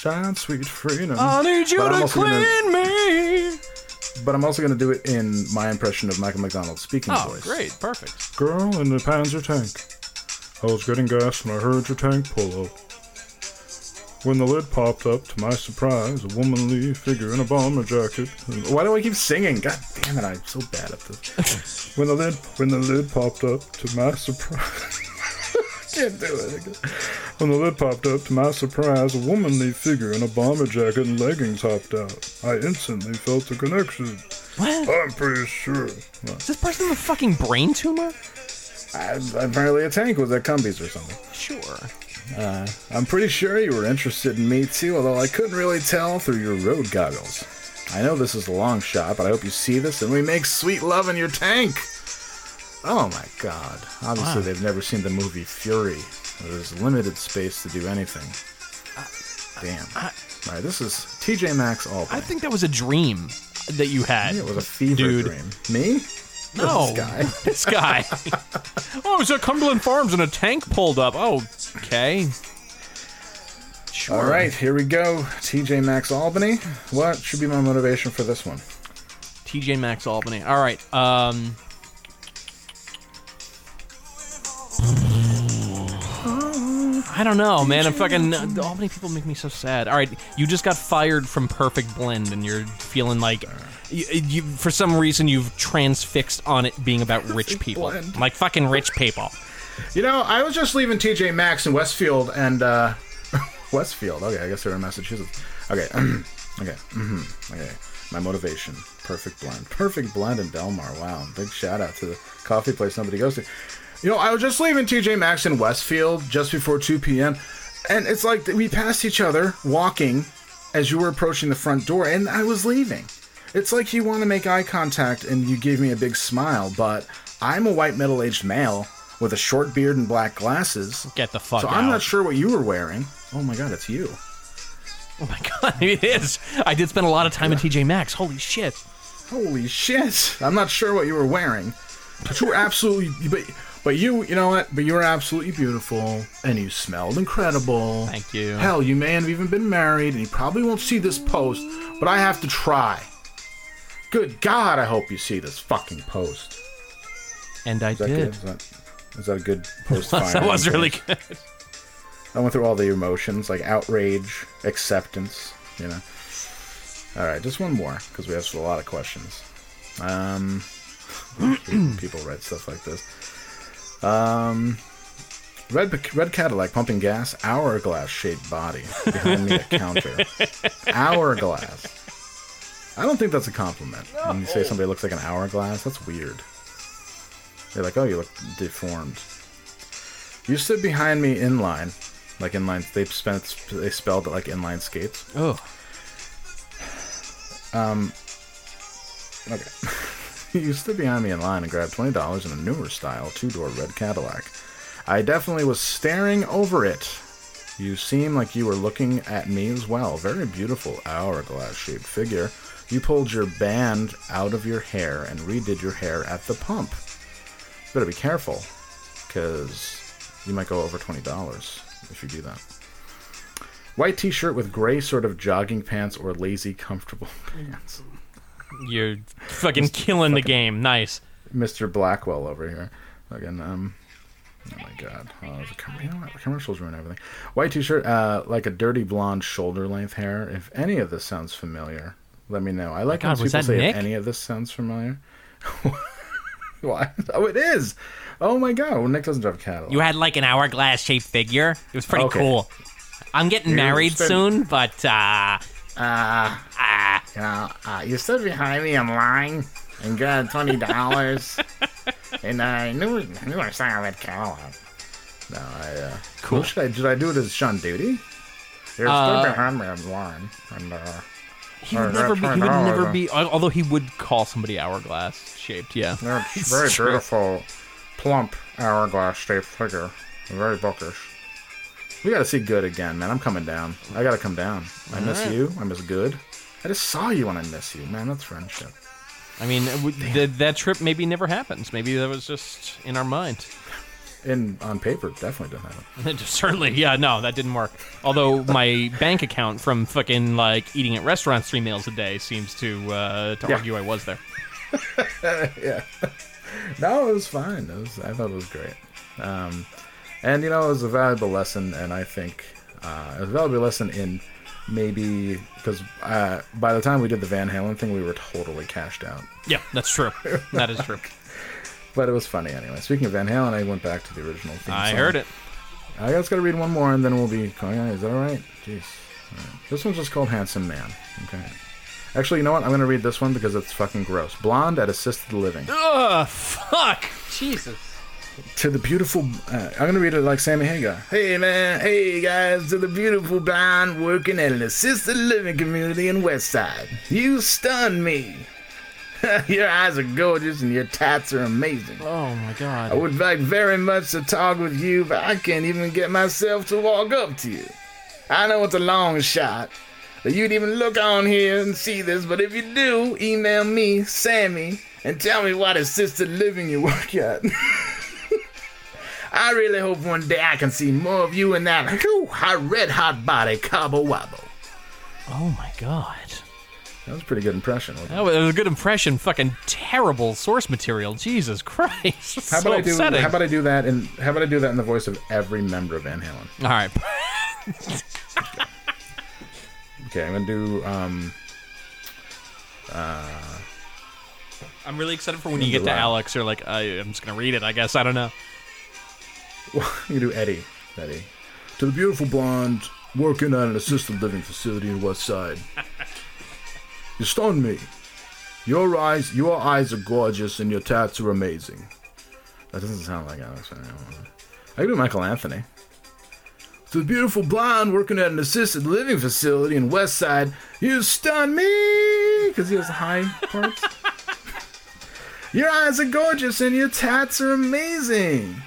sunshine, sweet freedom. I need you to clean me. But I'm also going to do it in my impression of Michael McDonald's speaking voice. Oh, great. Perfect. Girl in the Panzer tank. I was getting gas and I heard your tank pull up. When the lid popped up, to my surprise, a womanly figure in a bomber jacket. Why do I keep singing? God damn it, I'm so bad at this. When the lid popped up, to my surprise... Can't do it again. When the lid popped up, to my surprise, a womanly figure in a bomber jacket and leggings hopped out. I instantly felt the connection. What? I'm pretty sure. What? Is this person with a fucking brain tumor? Apparently a tank was at Cumbies or something. Sure. I'm pretty sure you were interested in me too, although I couldn't really tell through your road goggles. I know this is a long shot, but I hope you see this and we make sweet love in your tank. Oh my god. Obviously, they've never seen the movie Fury. There's limited space to do anything. Damn. Alright, this is TJ Maxx Albany. I think that was a dream that you had. Maybe it was a fever dream. Me? No. This guy. Oh, it was at Cumberland Farms and a tank pulled up. Oh, okay. Sure. Alright, here we go. TJ Maxx Albany. What should be my motivation for this one? TJ Maxx Albany. Alright, I don't know, man. I'm fucking... All many people make me so sad. All right, you just got fired from Perfect Blend, and you're feeling like... You, for some reason, you've transfixed on it being about rich people. Like, fucking rich people. You know, I was just leaving TJ Maxx in Westfield, and... Westfield? Okay, I guess they're in Massachusetts. Okay. Okay. My motivation. Perfect Blend. Perfect Blend in Delmar. Wow. Big shout-out to the coffee place nobody goes to. You know, I was just leaving TJ Maxx in Westfield just before 2 p.m., and it's like we passed each other walking as you were approaching the front door, and I was leaving. It's like you want to make eye contact, and you gave me a big smile, but I'm a white middle-aged male with a short beard and black glasses. Get the fuck out. So I'm not sure what you were wearing. Oh, my God, it's you. Oh, my God, it is. I did spend a lot of time at TJ Maxx. Holy shit. Holy shit. I'm not sure what you were wearing, but you were absolutely... But you know what? But you were absolutely beautiful, and you smelled incredible. Thank you. Hell, you may have even been married, and you probably won't see this post, but I have to try. Good God, I hope you see this fucking post. And I did. Is that a good post? That was really good. I went through all the emotions, like outrage, acceptance, you know. All right, just one more, because we asked a lot of questions. People write stuff like this. Red Cadillac pumping gas, hourglass shaped body behind me at counter. Hourglass. I don't think that's a compliment. No. When you say somebody looks like an hourglass, that's weird. They're like, oh, you look deformed. You stood behind me in line, like inline. They spelled it like inline skates. Oh. Okay. You stood behind me in line and grabbed $20 in a newer style 2-door red Cadillac. I definitely was staring over it. You seem like you were looking at me as well. Very beautiful hourglass-shaped figure. You pulled your band out of your hair and redid your hair at the pump. Better be careful, because you might go over $20 if you do that. White t-shirt with gray sort of jogging pants or lazy comfortable pants. You're fucking killing the game. Nice. Mr. Blackwell over here. Fucking, oh my god. Oh, you know what? Commercials ruin everything. White t-shirt, like a dirty blonde shoulder length hair. If any of this sounds familiar, let me know. I like how people say Nick? If any of this sounds familiar. Why? Oh, it is. Oh my god. Well, Nick doesn't drive a Cadillac. You had like an hourglass shaped figure. It was pretty cool. I'm getting married soon, but, you stood behind me online and got $20, and I knew I saw that cow. No, cool. Did I do it as Sean Duty? You're stood behind me online, and he would never be. Although he would call somebody hourglass shaped. Yeah, very beautiful, plump hourglass shaped figure, very bookish. We gotta see Good again, man. I'm coming down. I gotta come down. I miss you. I miss Good. I just saw you and I miss you, man. That's friendship. I mean, that trip maybe never happens. Maybe that was just in our mind. And on paper, definitely didn't happen. Certainly, yeah, no, that didn't work. Although my bank account from fucking, like, eating at restaurants 3 meals a day seems to argue I was there. Yeah. No, it was fine. I thought it was great. And, you know, it was a valuable lesson, and I think it was a valuable lesson in maybe, because by the time we did the Van Halen thing, we were totally cashed out. Yeah, that's true. That is true. But it was funny anyway. Speaking of Van Halen, I went back to the original theme song. I heard it. I just got to read one more, and then we'll be going on. Is that all right? Jeez. All right. This one's just called Handsome Man. Okay. Actually, you know what? I'm going to read this one because it's fucking gross. Blonde at Assisted Living. Ugh, fuck. Jesus. To the beautiful... I'm going to read it like Sammy Hagar. Hey, man. Hey, guys. To the beautiful blonde working at an assisted living community in Westside. You stunned me. Your eyes are gorgeous and your tats are amazing. Oh my god. I would like very much to talk with you, but I can't even get myself to walk up to you. I know it's a long shot that you'd even look on here and see this, but if you do, email me, Sammy, and tell me what assisted living you work at. I really hope one day I can see more of you in that red hot body Cabo Wabo. Oh my god. That was a pretty good impression, wasn't it? That was a good impression. Fucking terrible source material. Jesus Christ. That's how about so upsetting. How about I do that in the voice of every member of Van Halen? All right. Okay, I'm going to do... I'm really excited for when you get to Alex. You're like, I'm just going to read it, I guess. I don't know. Well, you do Eddie. Eddie. To the beautiful blonde working at an assisted living facility in Westside. You stunned me. Your eyes are gorgeous and your tats are amazing. That doesn't sound like Alex. I could do Michael Anthony. The beautiful blonde working at an assisted living facility in Westside. You stunned me. Because he has high parts. Your eyes are gorgeous and your tats are amazing.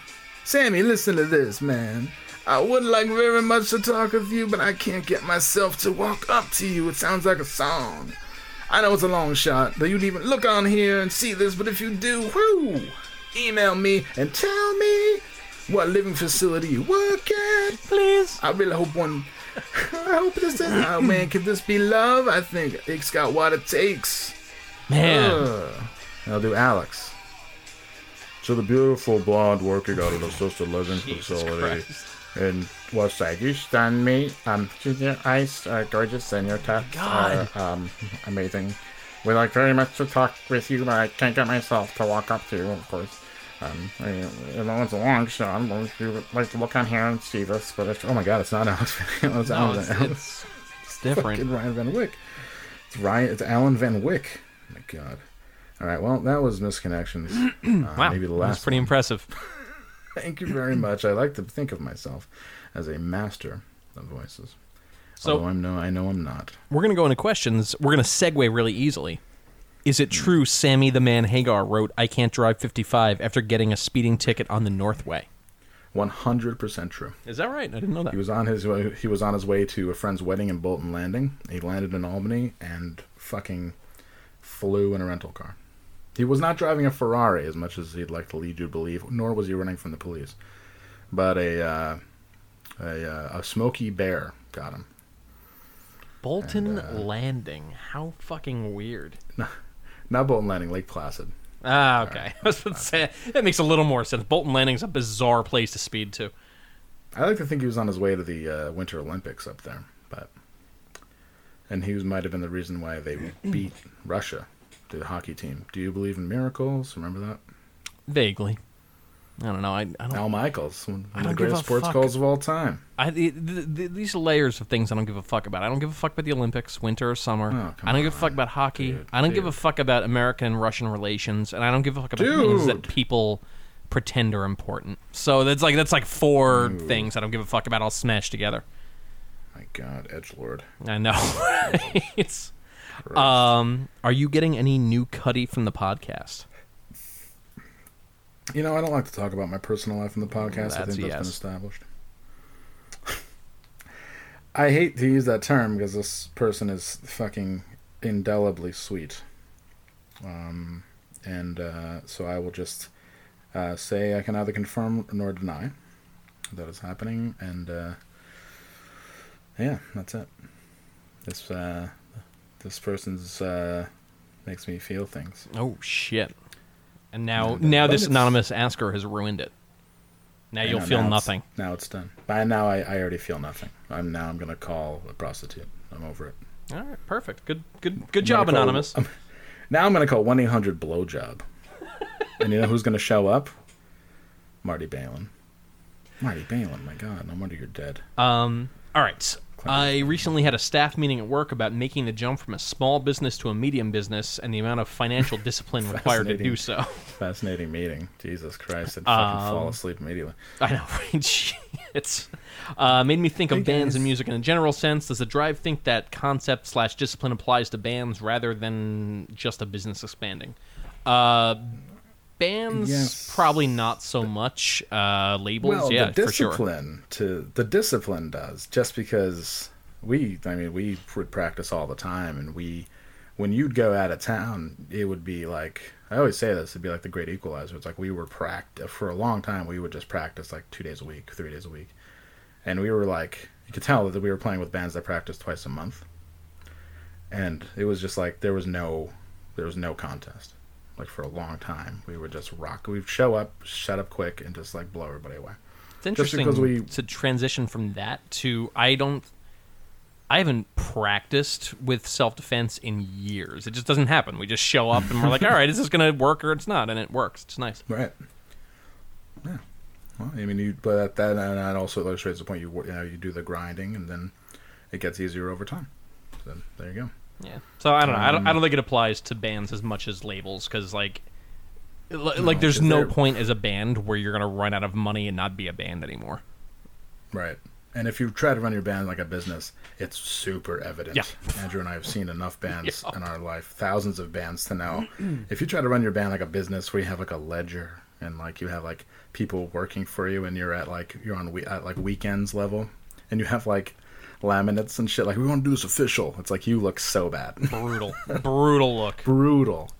Sammy, listen to this, man. I would like very much to talk with you, but I can't get myself to walk up to you. It sounds like a song. I know it's a long shot, but you'd even look on here and see this, but if you do, email me and tell me what living facility you work at. Please. I really hope one... I hope this doesn't... Oh, man, could this be love? I think it's got what it takes. Man. I'll do Alex. So the beautiful blonde working out of the social living facility. And what's that? You stunned me. Your eyes are gorgeous and your tats are amazing. We'd like very much to talk with you, but I can't get myself to walk up to you, of course. You know, it's a long shot. We'd like to look on here and see this, but it's... Oh my god, it's not Alex Van Wyck. It's different. It's Ryan Van Wyck. It's Alan Van Wyck. Oh my god. Alright, well, that was Misconnections. Wow, maybe the last that's pretty one. Impressive. Thank you very much. I like to think of myself as a master of voices. So although I know I'm not. We're going to go into questions. We're going to segue really easily. Is it true Sammy the Man Hagar wrote, I Can't Drive 55 after getting a speeding ticket on the Northway? 100% true. Is that right? I didn't know that. He was on his way to a friend's wedding in Bolton Landing. He landed in Albany and fucking flew in a rental car. He was not driving a Ferrari as much as he'd like to lead you to believe, nor was he running from the police. But a smoky bear got him. Bolton Landing. How fucking weird. Not Bolton Landing, Lake Placid. Ah, okay. Right. I was about to say, that makes a little more sense. Bolton Landing's a bizarre place to speed to. I like to think he was on his way to the Winter Olympics up there. And he might have been the reason why they beat Russia. The hockey team. Do you believe in miracles? Remember that? Vaguely. I don't know. I don't, Al Michaels, one of the greatest sports calls of all time. These layers of things I don't give a fuck about. I don't give a fuck about the Olympics, winter or summer. Give a fuck about hockey. Dude, I don't give a fuck about American and Russian relations, and I don't give a fuck about things that people pretend are important. So that's like four things I don't give a fuck about all smashed together. My God, edgelord. I know. It's... are you getting any new Cuddy from the podcast? You know, I don't like to talk about my personal life in the podcast. I think that's been established. I hate to use that term because this person is fucking indelibly sweet. So I will just say I can neither confirm nor deny that it's happening, and yeah, that's it. This person's makes me feel things. Oh shit! And now this anonymous asker has ruined it. Now you'll feel nothing. Now it's done. By now I already feel nothing. I'm gonna call a prostitute. I'm over it. All right, perfect. Good job, anonymous. Now I'm gonna call 1-800-BLOWJOB. And you know who's gonna show up? Marty Balin. Marty Balin, my God, no wonder you're dead. All right. I recently had a staff meeting at work about making the jump from a small business to a medium business and the amount of financial discipline required to do so. Fascinating meeting. Jesus Christ, I'd fucking fall asleep immediately. I know, right? It's made me think of bands and music in a general sense. Does the drive think that concept / discipline applies to bands rather than just a business expanding? Bands, yes. Probably not so much. Labels, well, yeah, for sure. The discipline does, just because we would practice all the time, and when you'd go out of town, it would be like, I always say this, it'd be like the great equalizer. It's like for a long time, we would just practice like 2 days a week, 3 days a week. And we were like, you could tell that we were playing with bands that practiced twice a month. And it was just like, there was no contest. Like for a long time, we would just rock. We'd show up, shut up quick, and just like blow everybody away. It's interesting to transition from that to I haven't practiced with self-defense in years. It just doesn't happen. We just show up and we're like, all right, is this going to work or it's not? And it works. It's nice. Right. Yeah. Well, I mean, and that also illustrates the point. You do the grinding, and then it gets easier over time. So there you go. Yeah, so I don't know. I don't think it applies to bands as much as labels, because there's no point as a band where you're gonna run out of money and not be a band anymore. Right, and if you try to run your band like a business, it's super evident. Yeah. Andrew and I have seen enough bands in our life, thousands of bands, to know if you try to run your band like a business, where you have like a ledger and like you have like people working for you, and you're at like you're at weekends level, and you have like laminates and shit, like, we want to do this official. It's like, you look so bad. Brutal look. Brutal.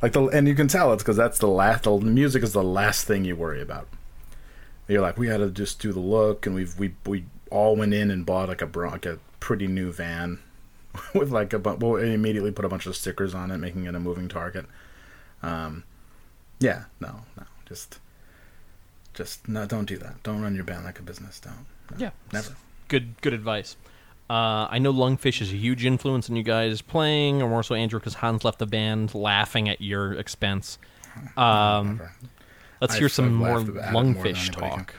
Like and you can tell it's because that's the music is the last thing you worry about. You're like, we had to just do the look, and we all went in and bought like a pretty new van with like we immediately put a bunch of stickers on it, making it a moving target. Yeah, no, just no, don't do that. Don't run your band like a business. Don't. No, yeah, never. Good advice. I know Lungfish is a huge influence on you guys playing, and more so Andrew, because Hans left the band laughing at your expense. Let's hear some more Lungfish talk.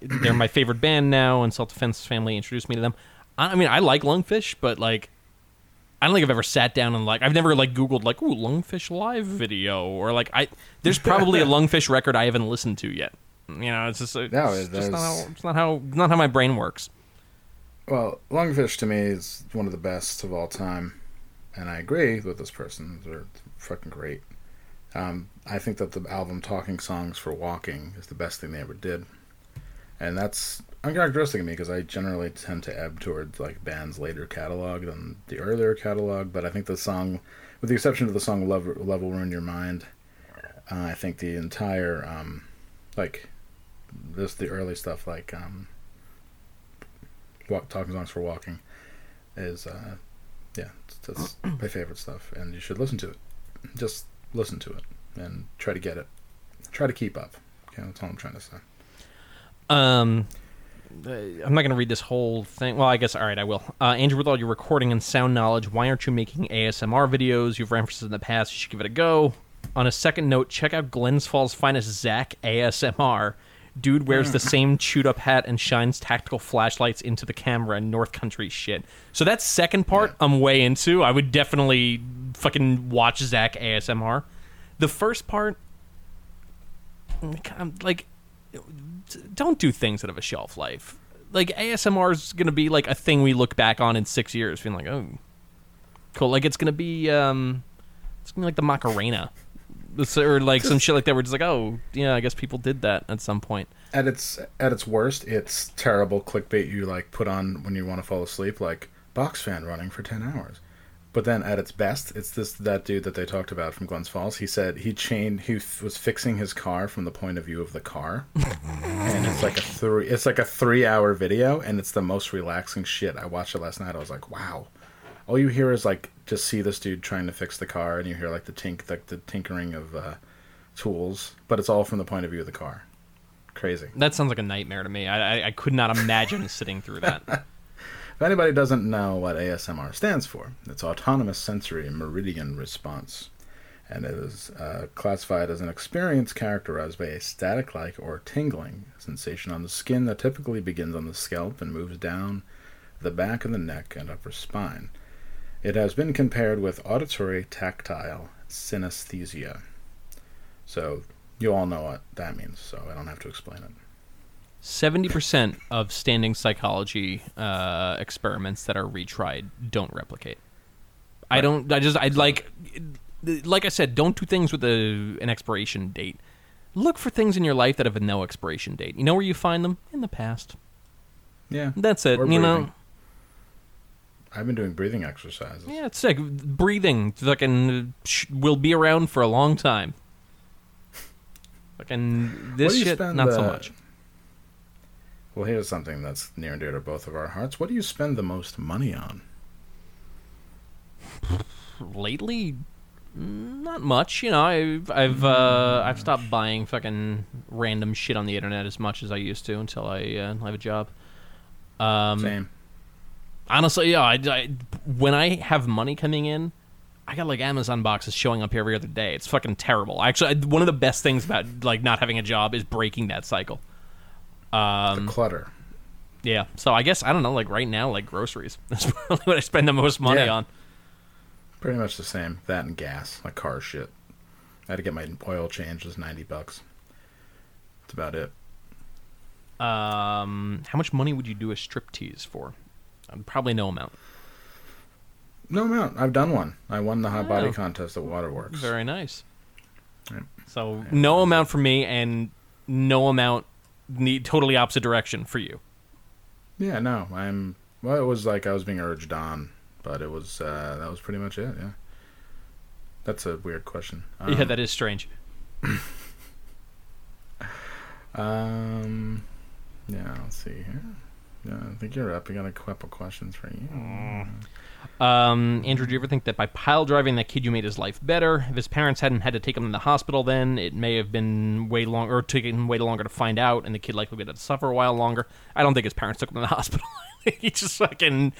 They're my favorite band now, and Self Defense family introduced me to them. I mean, I like Lungfish, but like, I don't think I've ever sat down and like, I've never like Googled like, ooh, Lungfish live video, or like, there's probably a Lungfish record I haven't listened to yet. You know, it's just it's not how my brain works. Well, Lungfish to me is one of the best of all time, and I agree with this person. They're fucking great. I think that the album "Talking Songs for Walking" is the best thing they ever did, and that's uncharacteristic of me because I generally tend to ebb towards like bands' later catalog than the earlier catalog. But I think the song, with the exception of the song "Love Will Ruin Your Mind," I think the entire the early stuff, like Talking Songs for Walking is, that's my favorite stuff, and you should listen to it. Just listen to it and try to get it. Try to keep up. Okay, that's all I'm trying to say. I'm not going to read this whole thing. Well, I guess, all right, I will. Andrew, with all your recording and sound knowledge, why aren't you making ASMR videos? You've referenced it in the past. You should give it a go. On a second note, check out Glens Falls' finest Zach ASMR. Dude wears the same chewed-up hat and shines tactical flashlights into the camera and North Country shit. So that second part, I'm way into. I would definitely fucking watch Zach ASMR. The first part, like, don't do things that have a shelf life. Like, ASMR is going to be, like, a thing we look back on in 6 years, being like, oh, cool. Like, it's going to be, like the Macarena. Or like some shit like that. We're just like, oh yeah, I guess people did that at some point. At its worst, it's terrible clickbait you like put on when you want to fall asleep, like box fan running for 10 hours. But then at its best, it's this that dude that they talked about from Glens Falls. He said he was fixing his car from the point of view of the car. And it's like a 3-hour video, and it's the most relaxing shit. I watched it last night. I was like, wow. All you hear is like just see this dude trying to fix the car, and you hear like the tinkering of tools, but it's all from the point of view of the car. Crazy. That sounds like a nightmare to me. I could not imagine sitting through that. If anybody doesn't know what ASMR stands for, it's Autonomous Sensory Meridian Response, and it is classified as an experience characterized by a static-like or tingling sensation on the skin that typically begins on the scalp and moves down the back of the neck and upper spine. It has been compared with auditory tactile synesthesia. So you all know what that means, so I don't have to explain it. 70% of standing psychology experiments that are retried don't replicate. Right. Like I said, don't do things with an expiration date. Look for things in your life that have no expiration date. You know where you find them? In the past. Yeah. That's it. Or you know. I've been doing breathing exercises. Yeah, it's sick. Breathing fucking will be around for a long time. Fucking this shit, not so much. Well, here's something that's near and dear to both of our hearts. What do you spend the most money on? Lately, not much. You know, I've stopped buying fucking random shit on the internet as much as I used to until I have a job. Same. Honestly, yeah. When I have money coming in, I got like Amazon boxes showing up every other day. It's fucking terrible. Actually, one of the best things about like not having a job is breaking that cycle. The clutter. Yeah. So I guess, I don't know, like right now, like groceries. That's probably what I spend the most money on. Pretty much the same. That and gas. Like car shit. I had to get my oil changed. It was $90. That's about it. How much money would you do a striptease for? Probably no amount. No amount. I've done one. I won the hot body contest at Waterworks. Very nice. Yeah. So no amount for me and no amount totally opposite direction for you. Yeah, no, it was like I was being urged on, but it was that was pretty much it. Yeah, that's a weird question. Yeah, that is strange. Yeah, let's see here. Yeah, I think you're up. We got a couple questions for you. Andrew, do you ever think that by pile driving that kid you made his life better? If his parents hadn't had to take him to the hospital then, it may have been way longer, or taken way longer to find out, and the kid likely would have to suffer a while longer. I don't think his parents took him to the hospital. He just fucking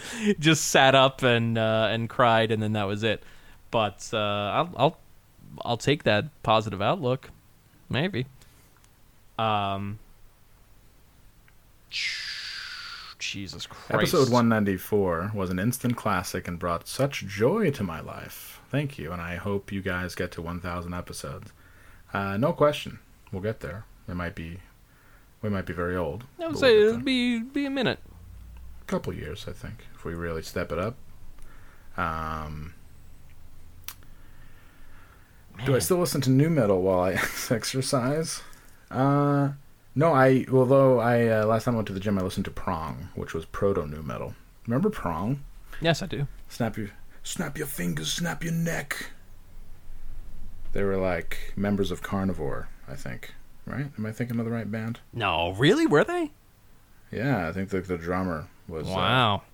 sat up and cried, and then that was it. But I'll take that positive outlook, maybe. Jesus Christ. Episode 194 was an instant classic and brought such joy to my life. Thank you, and I hope you guys get to 1,000 episodes. No question. We'll get there. We might be very old. I would say it'll be a minute. A couple years, I think, if we really step it up. Do I still listen to nu metal while I exercise? No, although last time I went to the gym, I listened to Prong, which was proto nu metal. Remember Prong? Yes, I do. Snap your fingers, snap your neck. They were like members of Carnivore, I think. Right? Am I thinking of the right band? No, really? Were they? Yeah, I think the drummer was. Wow.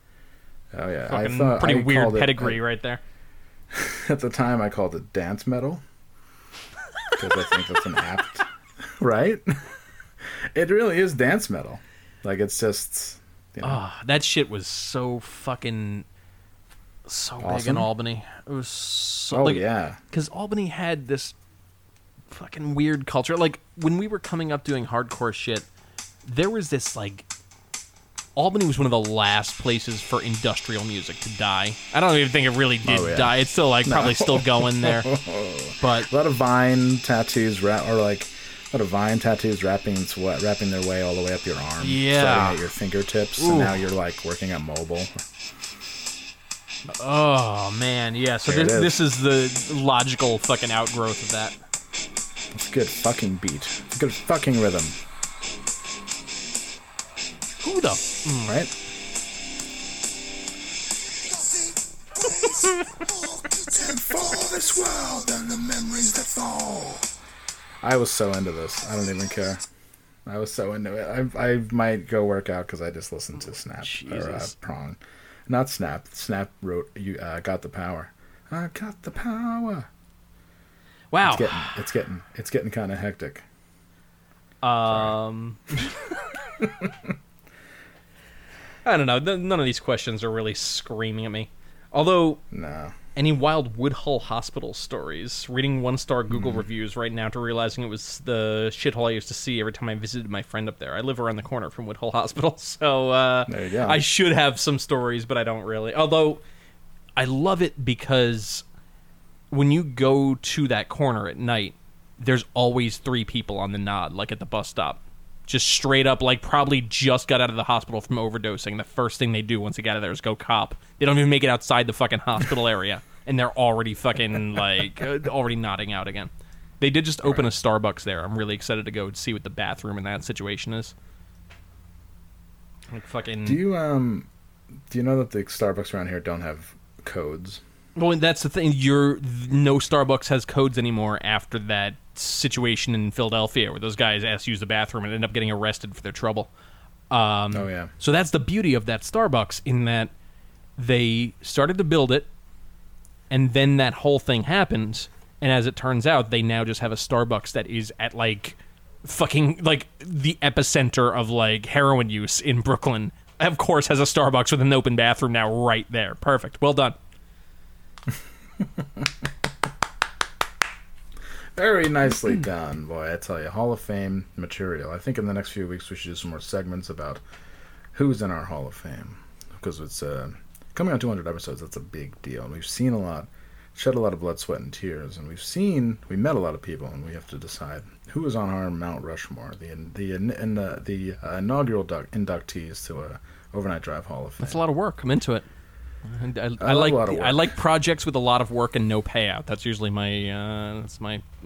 Oh yeah, fucking I thought pretty weird pedigree right there. At the time, I called it dance metal because I think that's an apt, right? It really is dance metal. Like, it's just... You know. That shit was so fucking... So awesome. Big in Albany. It was so... Oh, like, yeah. Because Albany had this fucking weird culture. Like, when we were coming up doing hardcore shit, there was this, like... Albany was one of the last places for industrial music to die. I don't even think it really did die. It's still, like, probably still going there. But... A lot of Vine tattoos, or, like... What a Vine tattoos wrapping their way all the way up your arm, starting at your fingertips, and now you're like working on mobile. Oh man, yeah. So this is the logical fucking outgrowth of that. It's a good fucking beat, it's a good fucking rhythm. Who the right? And for this world and the memories that fall. I was so into this. I don't even care. I was so into it. I might go work out because I just listened to Snap. Jesus. Or Prong. Not Snap. Snap wrote, "You got the power. I got the power." Wow. It's getting kind of hectic. I don't know. None of these questions are really screaming at me. Although, no. Any wild Woodhull Hospital stories? Reading one-star Google reviews right now to realizing it was the shithole I used to see every time I visited my friend up there. I live around the corner from Woodhull Hospital, so there you go. I should have some stories, but I don't really. Although, I love it because when you go to that corner at night, there's always three people on the nod, like at the bus stop. Just straight up, like, probably just got out of the hospital from overdosing. The first thing they do once they get out of there is go cop. They don't even make it outside the fucking hospital area. And they're already fucking, like, already nodding out again. They did just open a Starbucks there. I'm really excited to go and see what the bathroom in that situation is. Like, fucking... Do you know that the Starbucks around here don't have codes? Well, that's the thing. No Starbucks has codes anymore after that situation in Philadelphia where those guys asked to use the bathroom and end up getting arrested for their trouble. So that's the beauty of that Starbucks, in that they started to build it, and then that whole thing happens, and as it turns out, they now just have a Starbucks that is at, like, fucking, like, the epicenter of, like, heroin use in Brooklyn. Of course, has a Starbucks with an open bathroom now right there. Perfect. Well done. Very nicely done, boy, I tell you. Hall of Fame material. I think in the next few weeks we should do some more segments about who's in our Hall of Fame, because it's coming on 200 episodes. That's a big deal. And we've seen a lot, shed a lot of blood, sweat, and tears, and we met a lot of people, and we have to decide who is on our Mount Rushmore, the inaugural inductees to a Overnight Drive Hall of Fame. That's a lot of work. I'm into it. I like projects with a lot of work and no payout. That's usually my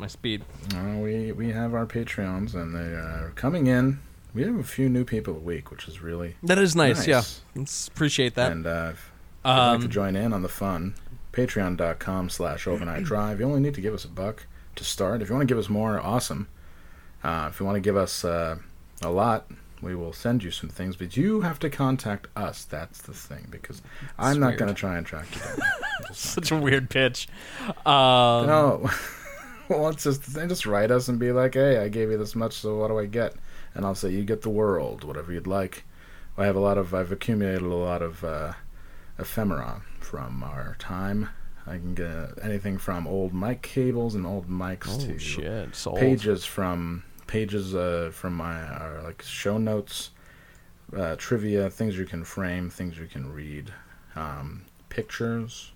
speed. We have our Patreons, and they are coming in. We have a few new people a week, which is really nice. Yeah, let's appreciate that. And if you'd like to join in on the fun, patreon.com/overnightdrive. You only need to give us $1 to start. If you want to give us more, awesome. If you want to give us a lot, we will send you some things, but you have to contact us. That's the thing, because I'm not going to try and track you down. Such a weird pitch. No. Well, it's just, they just write us and be like, hey, I gave you this much, so what do I get? And I'll say, you get the world, whatever you'd like. I've accumulated a lot of ephemera from our time. I can get anything from old mic cables and old mics to pages from... Pages from my like show notes, trivia, things you can frame, things you can read, pictures,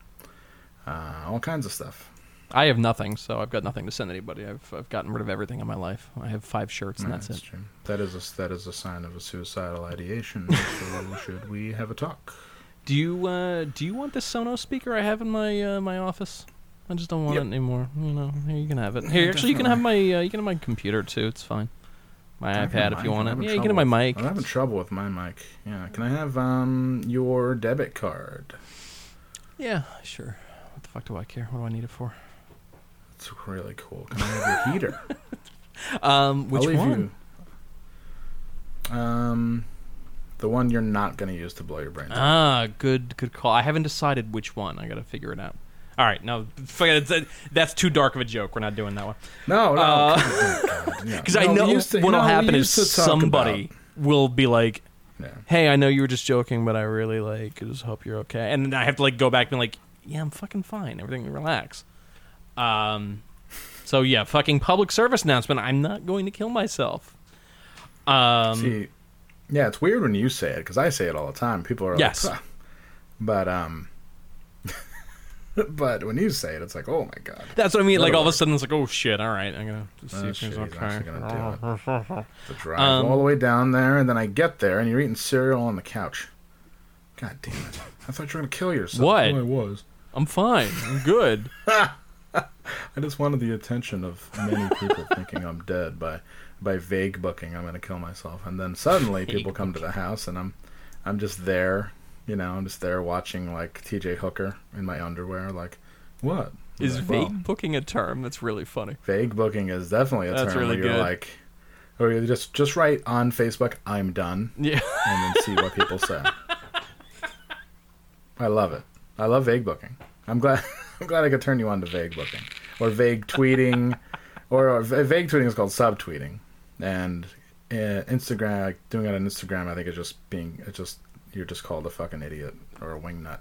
all kinds of stuff. I have nothing, so I've got nothing to send anybody. I've gotten rid of everything in my life. I have 5 shirts, and that's it. True. That is a sign of a suicidal ideation. So should we have a talk? Do you want this Sonos speaker I have in my office? I just don't want it anymore. You know, here, you can have it. Here, actually, you can have my my computer too. It's fine. My iPad, if you want it. Yeah, you can have my mic. I'm having trouble with my mic. Yeah, can I have your debit card? Yeah, sure. What the fuck do I care? What do I need it for? It's really cool. Can I have your heater? Which one? You, the one you're not going to use to blow your brains out. Ah, good call. I haven't decided which one. I got to figure it out. All right, no, that's too dark of a joke. We're not doing that one. No. Because I know what'll happen is somebody will be like, hey, I know you were just joking, but I really, like, just hope you're okay. And I have to, like, go back and be like, yeah, I'm fucking fine. Everything, relax. So, yeah, fucking public service announcement. I'm not going to kill myself. See, yeah, it's weird when you say it, because I say it all the time. People are like, Pah. But when you say it, it's like, oh my god. That's what I mean. Literally. Like, all of a sudden, it's like, oh shit, all right, I'm gonna see if things okay. The drive all the way down there, and then I get there, and you're eating cereal on the couch. God damn it! I thought you were gonna kill yourself. What? I was. I'm fine. I'm good. I just wanted the attention of many people thinking I'm dead by vague booking. I'm gonna kill myself, and then suddenly people come to the house, and I'm just there. You know, I'm just there watching, like, TJ Hooker in my underwear, like, what? Is like, vague booking a term? That's really funny. Vague booking is definitely a term really where you're good. Like, or you just write on Facebook, I'm done. Yeah. And then see what people say. I love it. I love vague booking. I'm glad I could turn you on to vague booking. Or vague tweeting. or vague tweeting is called subtweeting. And Instagram, like doing it on Instagram, I think it's just being, you're just called a fucking idiot or a wingnut.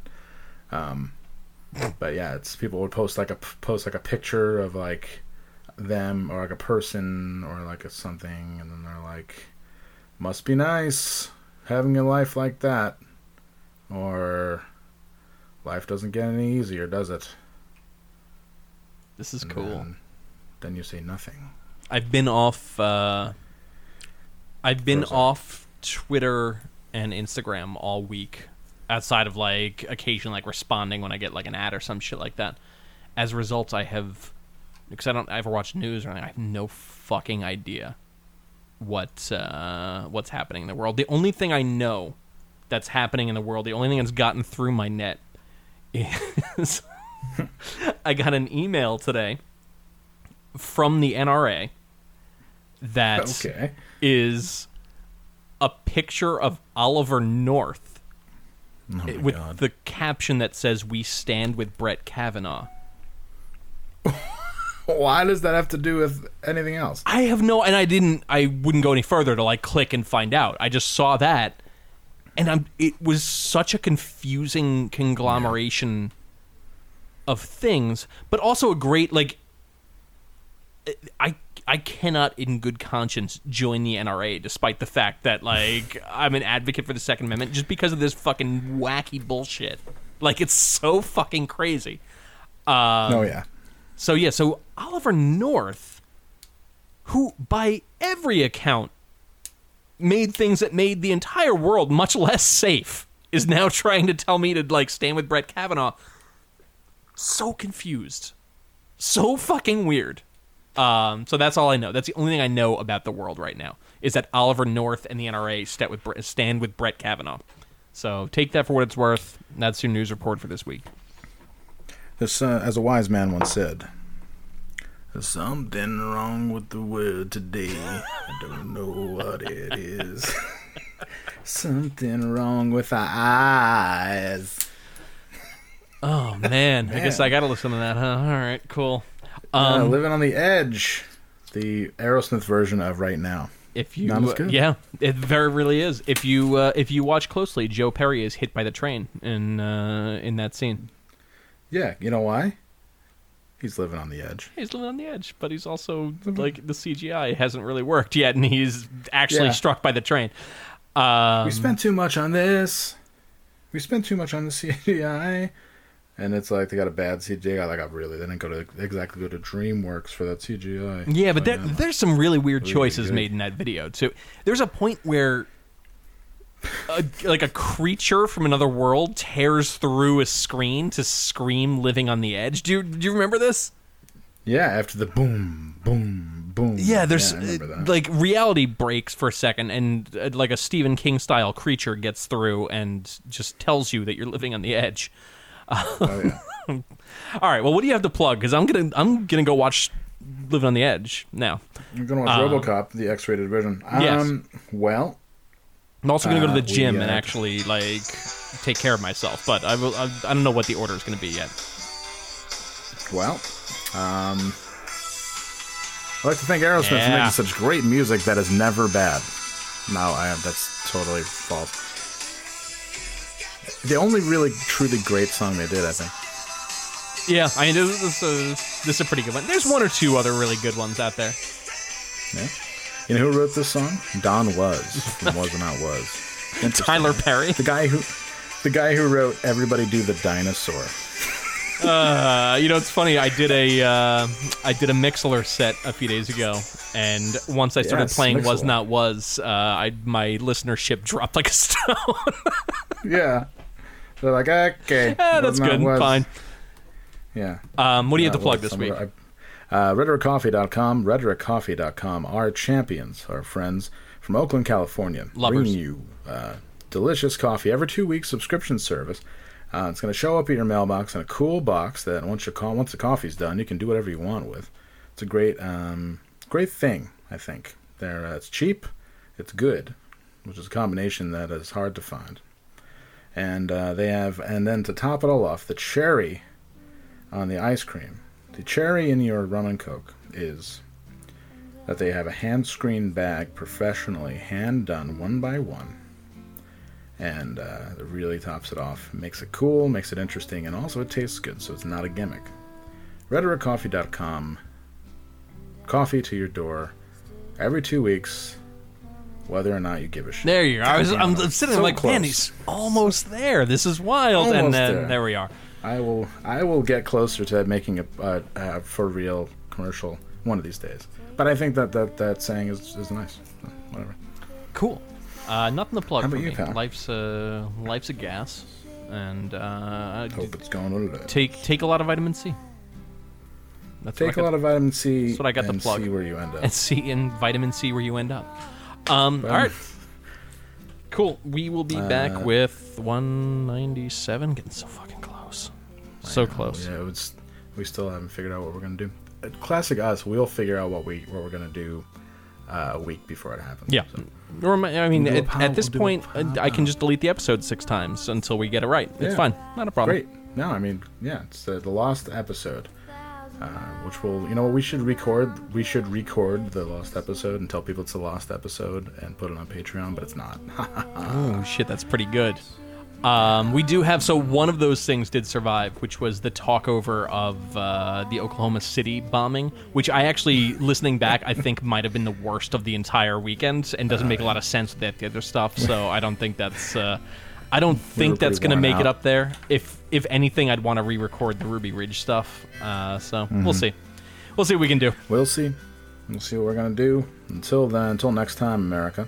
But yeah, it's people would post like a picture of like them or like a person or like a something, and then they're like, must be nice having a life like that, or life doesn't get any easier, does it? This is and cool. Then you say nothing. I've been off Twitter and Instagram all week, outside of like occasionally like responding when I get like an ad or some shit like that. As a result, I have, because I don't ever watch news or anything, I have no fucking idea what's happening in the world. The only thing I know that's happening in the world, the only thing that's gotten through my net is I got an email today from the NRA that is a picture of Oliver North. Oh with God. The caption that says, "We stand with Brett Kavanaugh." Why does that have to do with anything else? I have no, and I wouldn't go any further to like click and find out. I just saw that, and it was such a confusing conglomeration of things, but also a great, like, I cannot in good conscience join the NRA, despite the fact that, like, I'm an advocate for the Second Amendment just because of this fucking wacky bullshit. Like, it's so fucking crazy. So Oliver North, who by every account made things that made the entire world much less safe, is now trying to tell me to, like, stand with Brett Kavanaugh. So confused. So fucking weird. So that's all I know. That's the only thing I know about the world right now, is that Oliver North and the NRA stand with Brett Kavanaugh. So take that for what it's worth. That's your news report for this week. This, as a wise man once said, "There's something wrong with the world today. I don't know what it is. Something wrong with our eyes." Oh, man. I guess I got to listen to that, huh? All right, cool. Living on the Edge, the Aerosmith version of Right Now. If you, not as good. Yeah, it very really is. If you watch closely, Joe Perry is hit by the train in that scene. Yeah, you know why? He's living on the edge. He's living on the edge, but he's also like the CGI hasn't really worked yet, and he's actually struck by the train. We spent too much on this. We spent too much on the CGI. And it's like they got a bad CGI. Like, I really didn't go to DreamWorks for that CGI. Yeah, but there's some really weird choices made in that video too. There's a point where a creature from another world tears through a screen to scream "Living on the Edge." Do you remember this? Yeah, after the boom, boom, boom. Yeah, there's like reality breaks for a second, and like a Stephen King style creature gets through and just tells you that you're living on the edge. All right. Well, what do you have to plug? Because I'm gonna go watch Living on the Edge now. I'm gonna watch RoboCop, the X-rated version. Yes. Well, I'm also gonna go to the gym and actually like take care of myself. But I will. I don't know what the order is gonna be yet. Well, I'd like to thank Aerosmith for making such great music that is never bad. No, that's totally false. The only really truly great song they did, I think. Yeah, I mean, this is a pretty good one. There's one or two other really good ones out there. Yeah. You know who wrote this song? Don Was. Was and Not Was. Tyler Perry. The guy who wrote Everybody Do the Dinosaur. You know, it's funny. I did a Mixler set a few days ago, and once I started playing Mixler. Was Not Was, my listenership dropped like a stone. Yeah. They're like, okay. Yeah, that's good. Fine. Yeah. What do you have to plug this week? RhetoricCoffee.com. RhetoricCoffee.com. Our champions, our friends from Oakland, California. Lovers. Bring you delicious coffee every 2 weeks subscription service. It's going to show up in your mailbox in a cool box that once the coffee's done, you can do whatever you want with. It's a great great thing, I think. It's cheap, it's good, which is a combination that is hard to find. And then to top it all off, the cherry on the ice cream, the cherry in your rum and coke is that they have a hand-screened bag, professionally hand-done one by one. And it really tops it off. Makes it cool, makes it interesting, and also it tastes good, so it's not a gimmick. RhetoricCoffee.com. Coffee to your door every 2 weeks, whether or not you give a shit. There you are. I'm sitting so like, man, he's almost there. This is wild. Almost and then there we are. I will get closer to making a for-real commercial one of these days. But I think that saying is nice. Whatever. Cool. Nothing to plug. How about you, pal? Life's a gas, and hope it's going all right. Take a lot of vitamin C. Of vitamin C. That's what I got. And the plug. See where you end up. And see in vitamin C where you end up. All right. Cool. We will be back with 197. Getting so fucking close. So close. Yeah, we still haven't figured out what we're gonna do. Classic us. We'll figure out what we're gonna do a week before it happens. Yeah. So. I mean, at this point, I can just delete the episode 6 times until we get it right. It's fine. Not a problem. Great. No, I mean, yeah, it's the lost episode, which will, you know, we should record. We should record the lost episode and tell people it's the lost episode and put it on Patreon, but it's not. Oh, shit, that's pretty good. We do have, so one of those things did survive, which was the talk over of the Oklahoma City bombing, which I actually, listening back, I think might have been the worst of the entire weekend and doesn't make a lot of sense with the other stuff, so I don't think that's going to make it up there. If anything, I'd want to re-record the Ruby Ridge stuff, so we'll see. We'll see what we can do. We'll see. We'll see what we're going to do. Until then, until next time, America.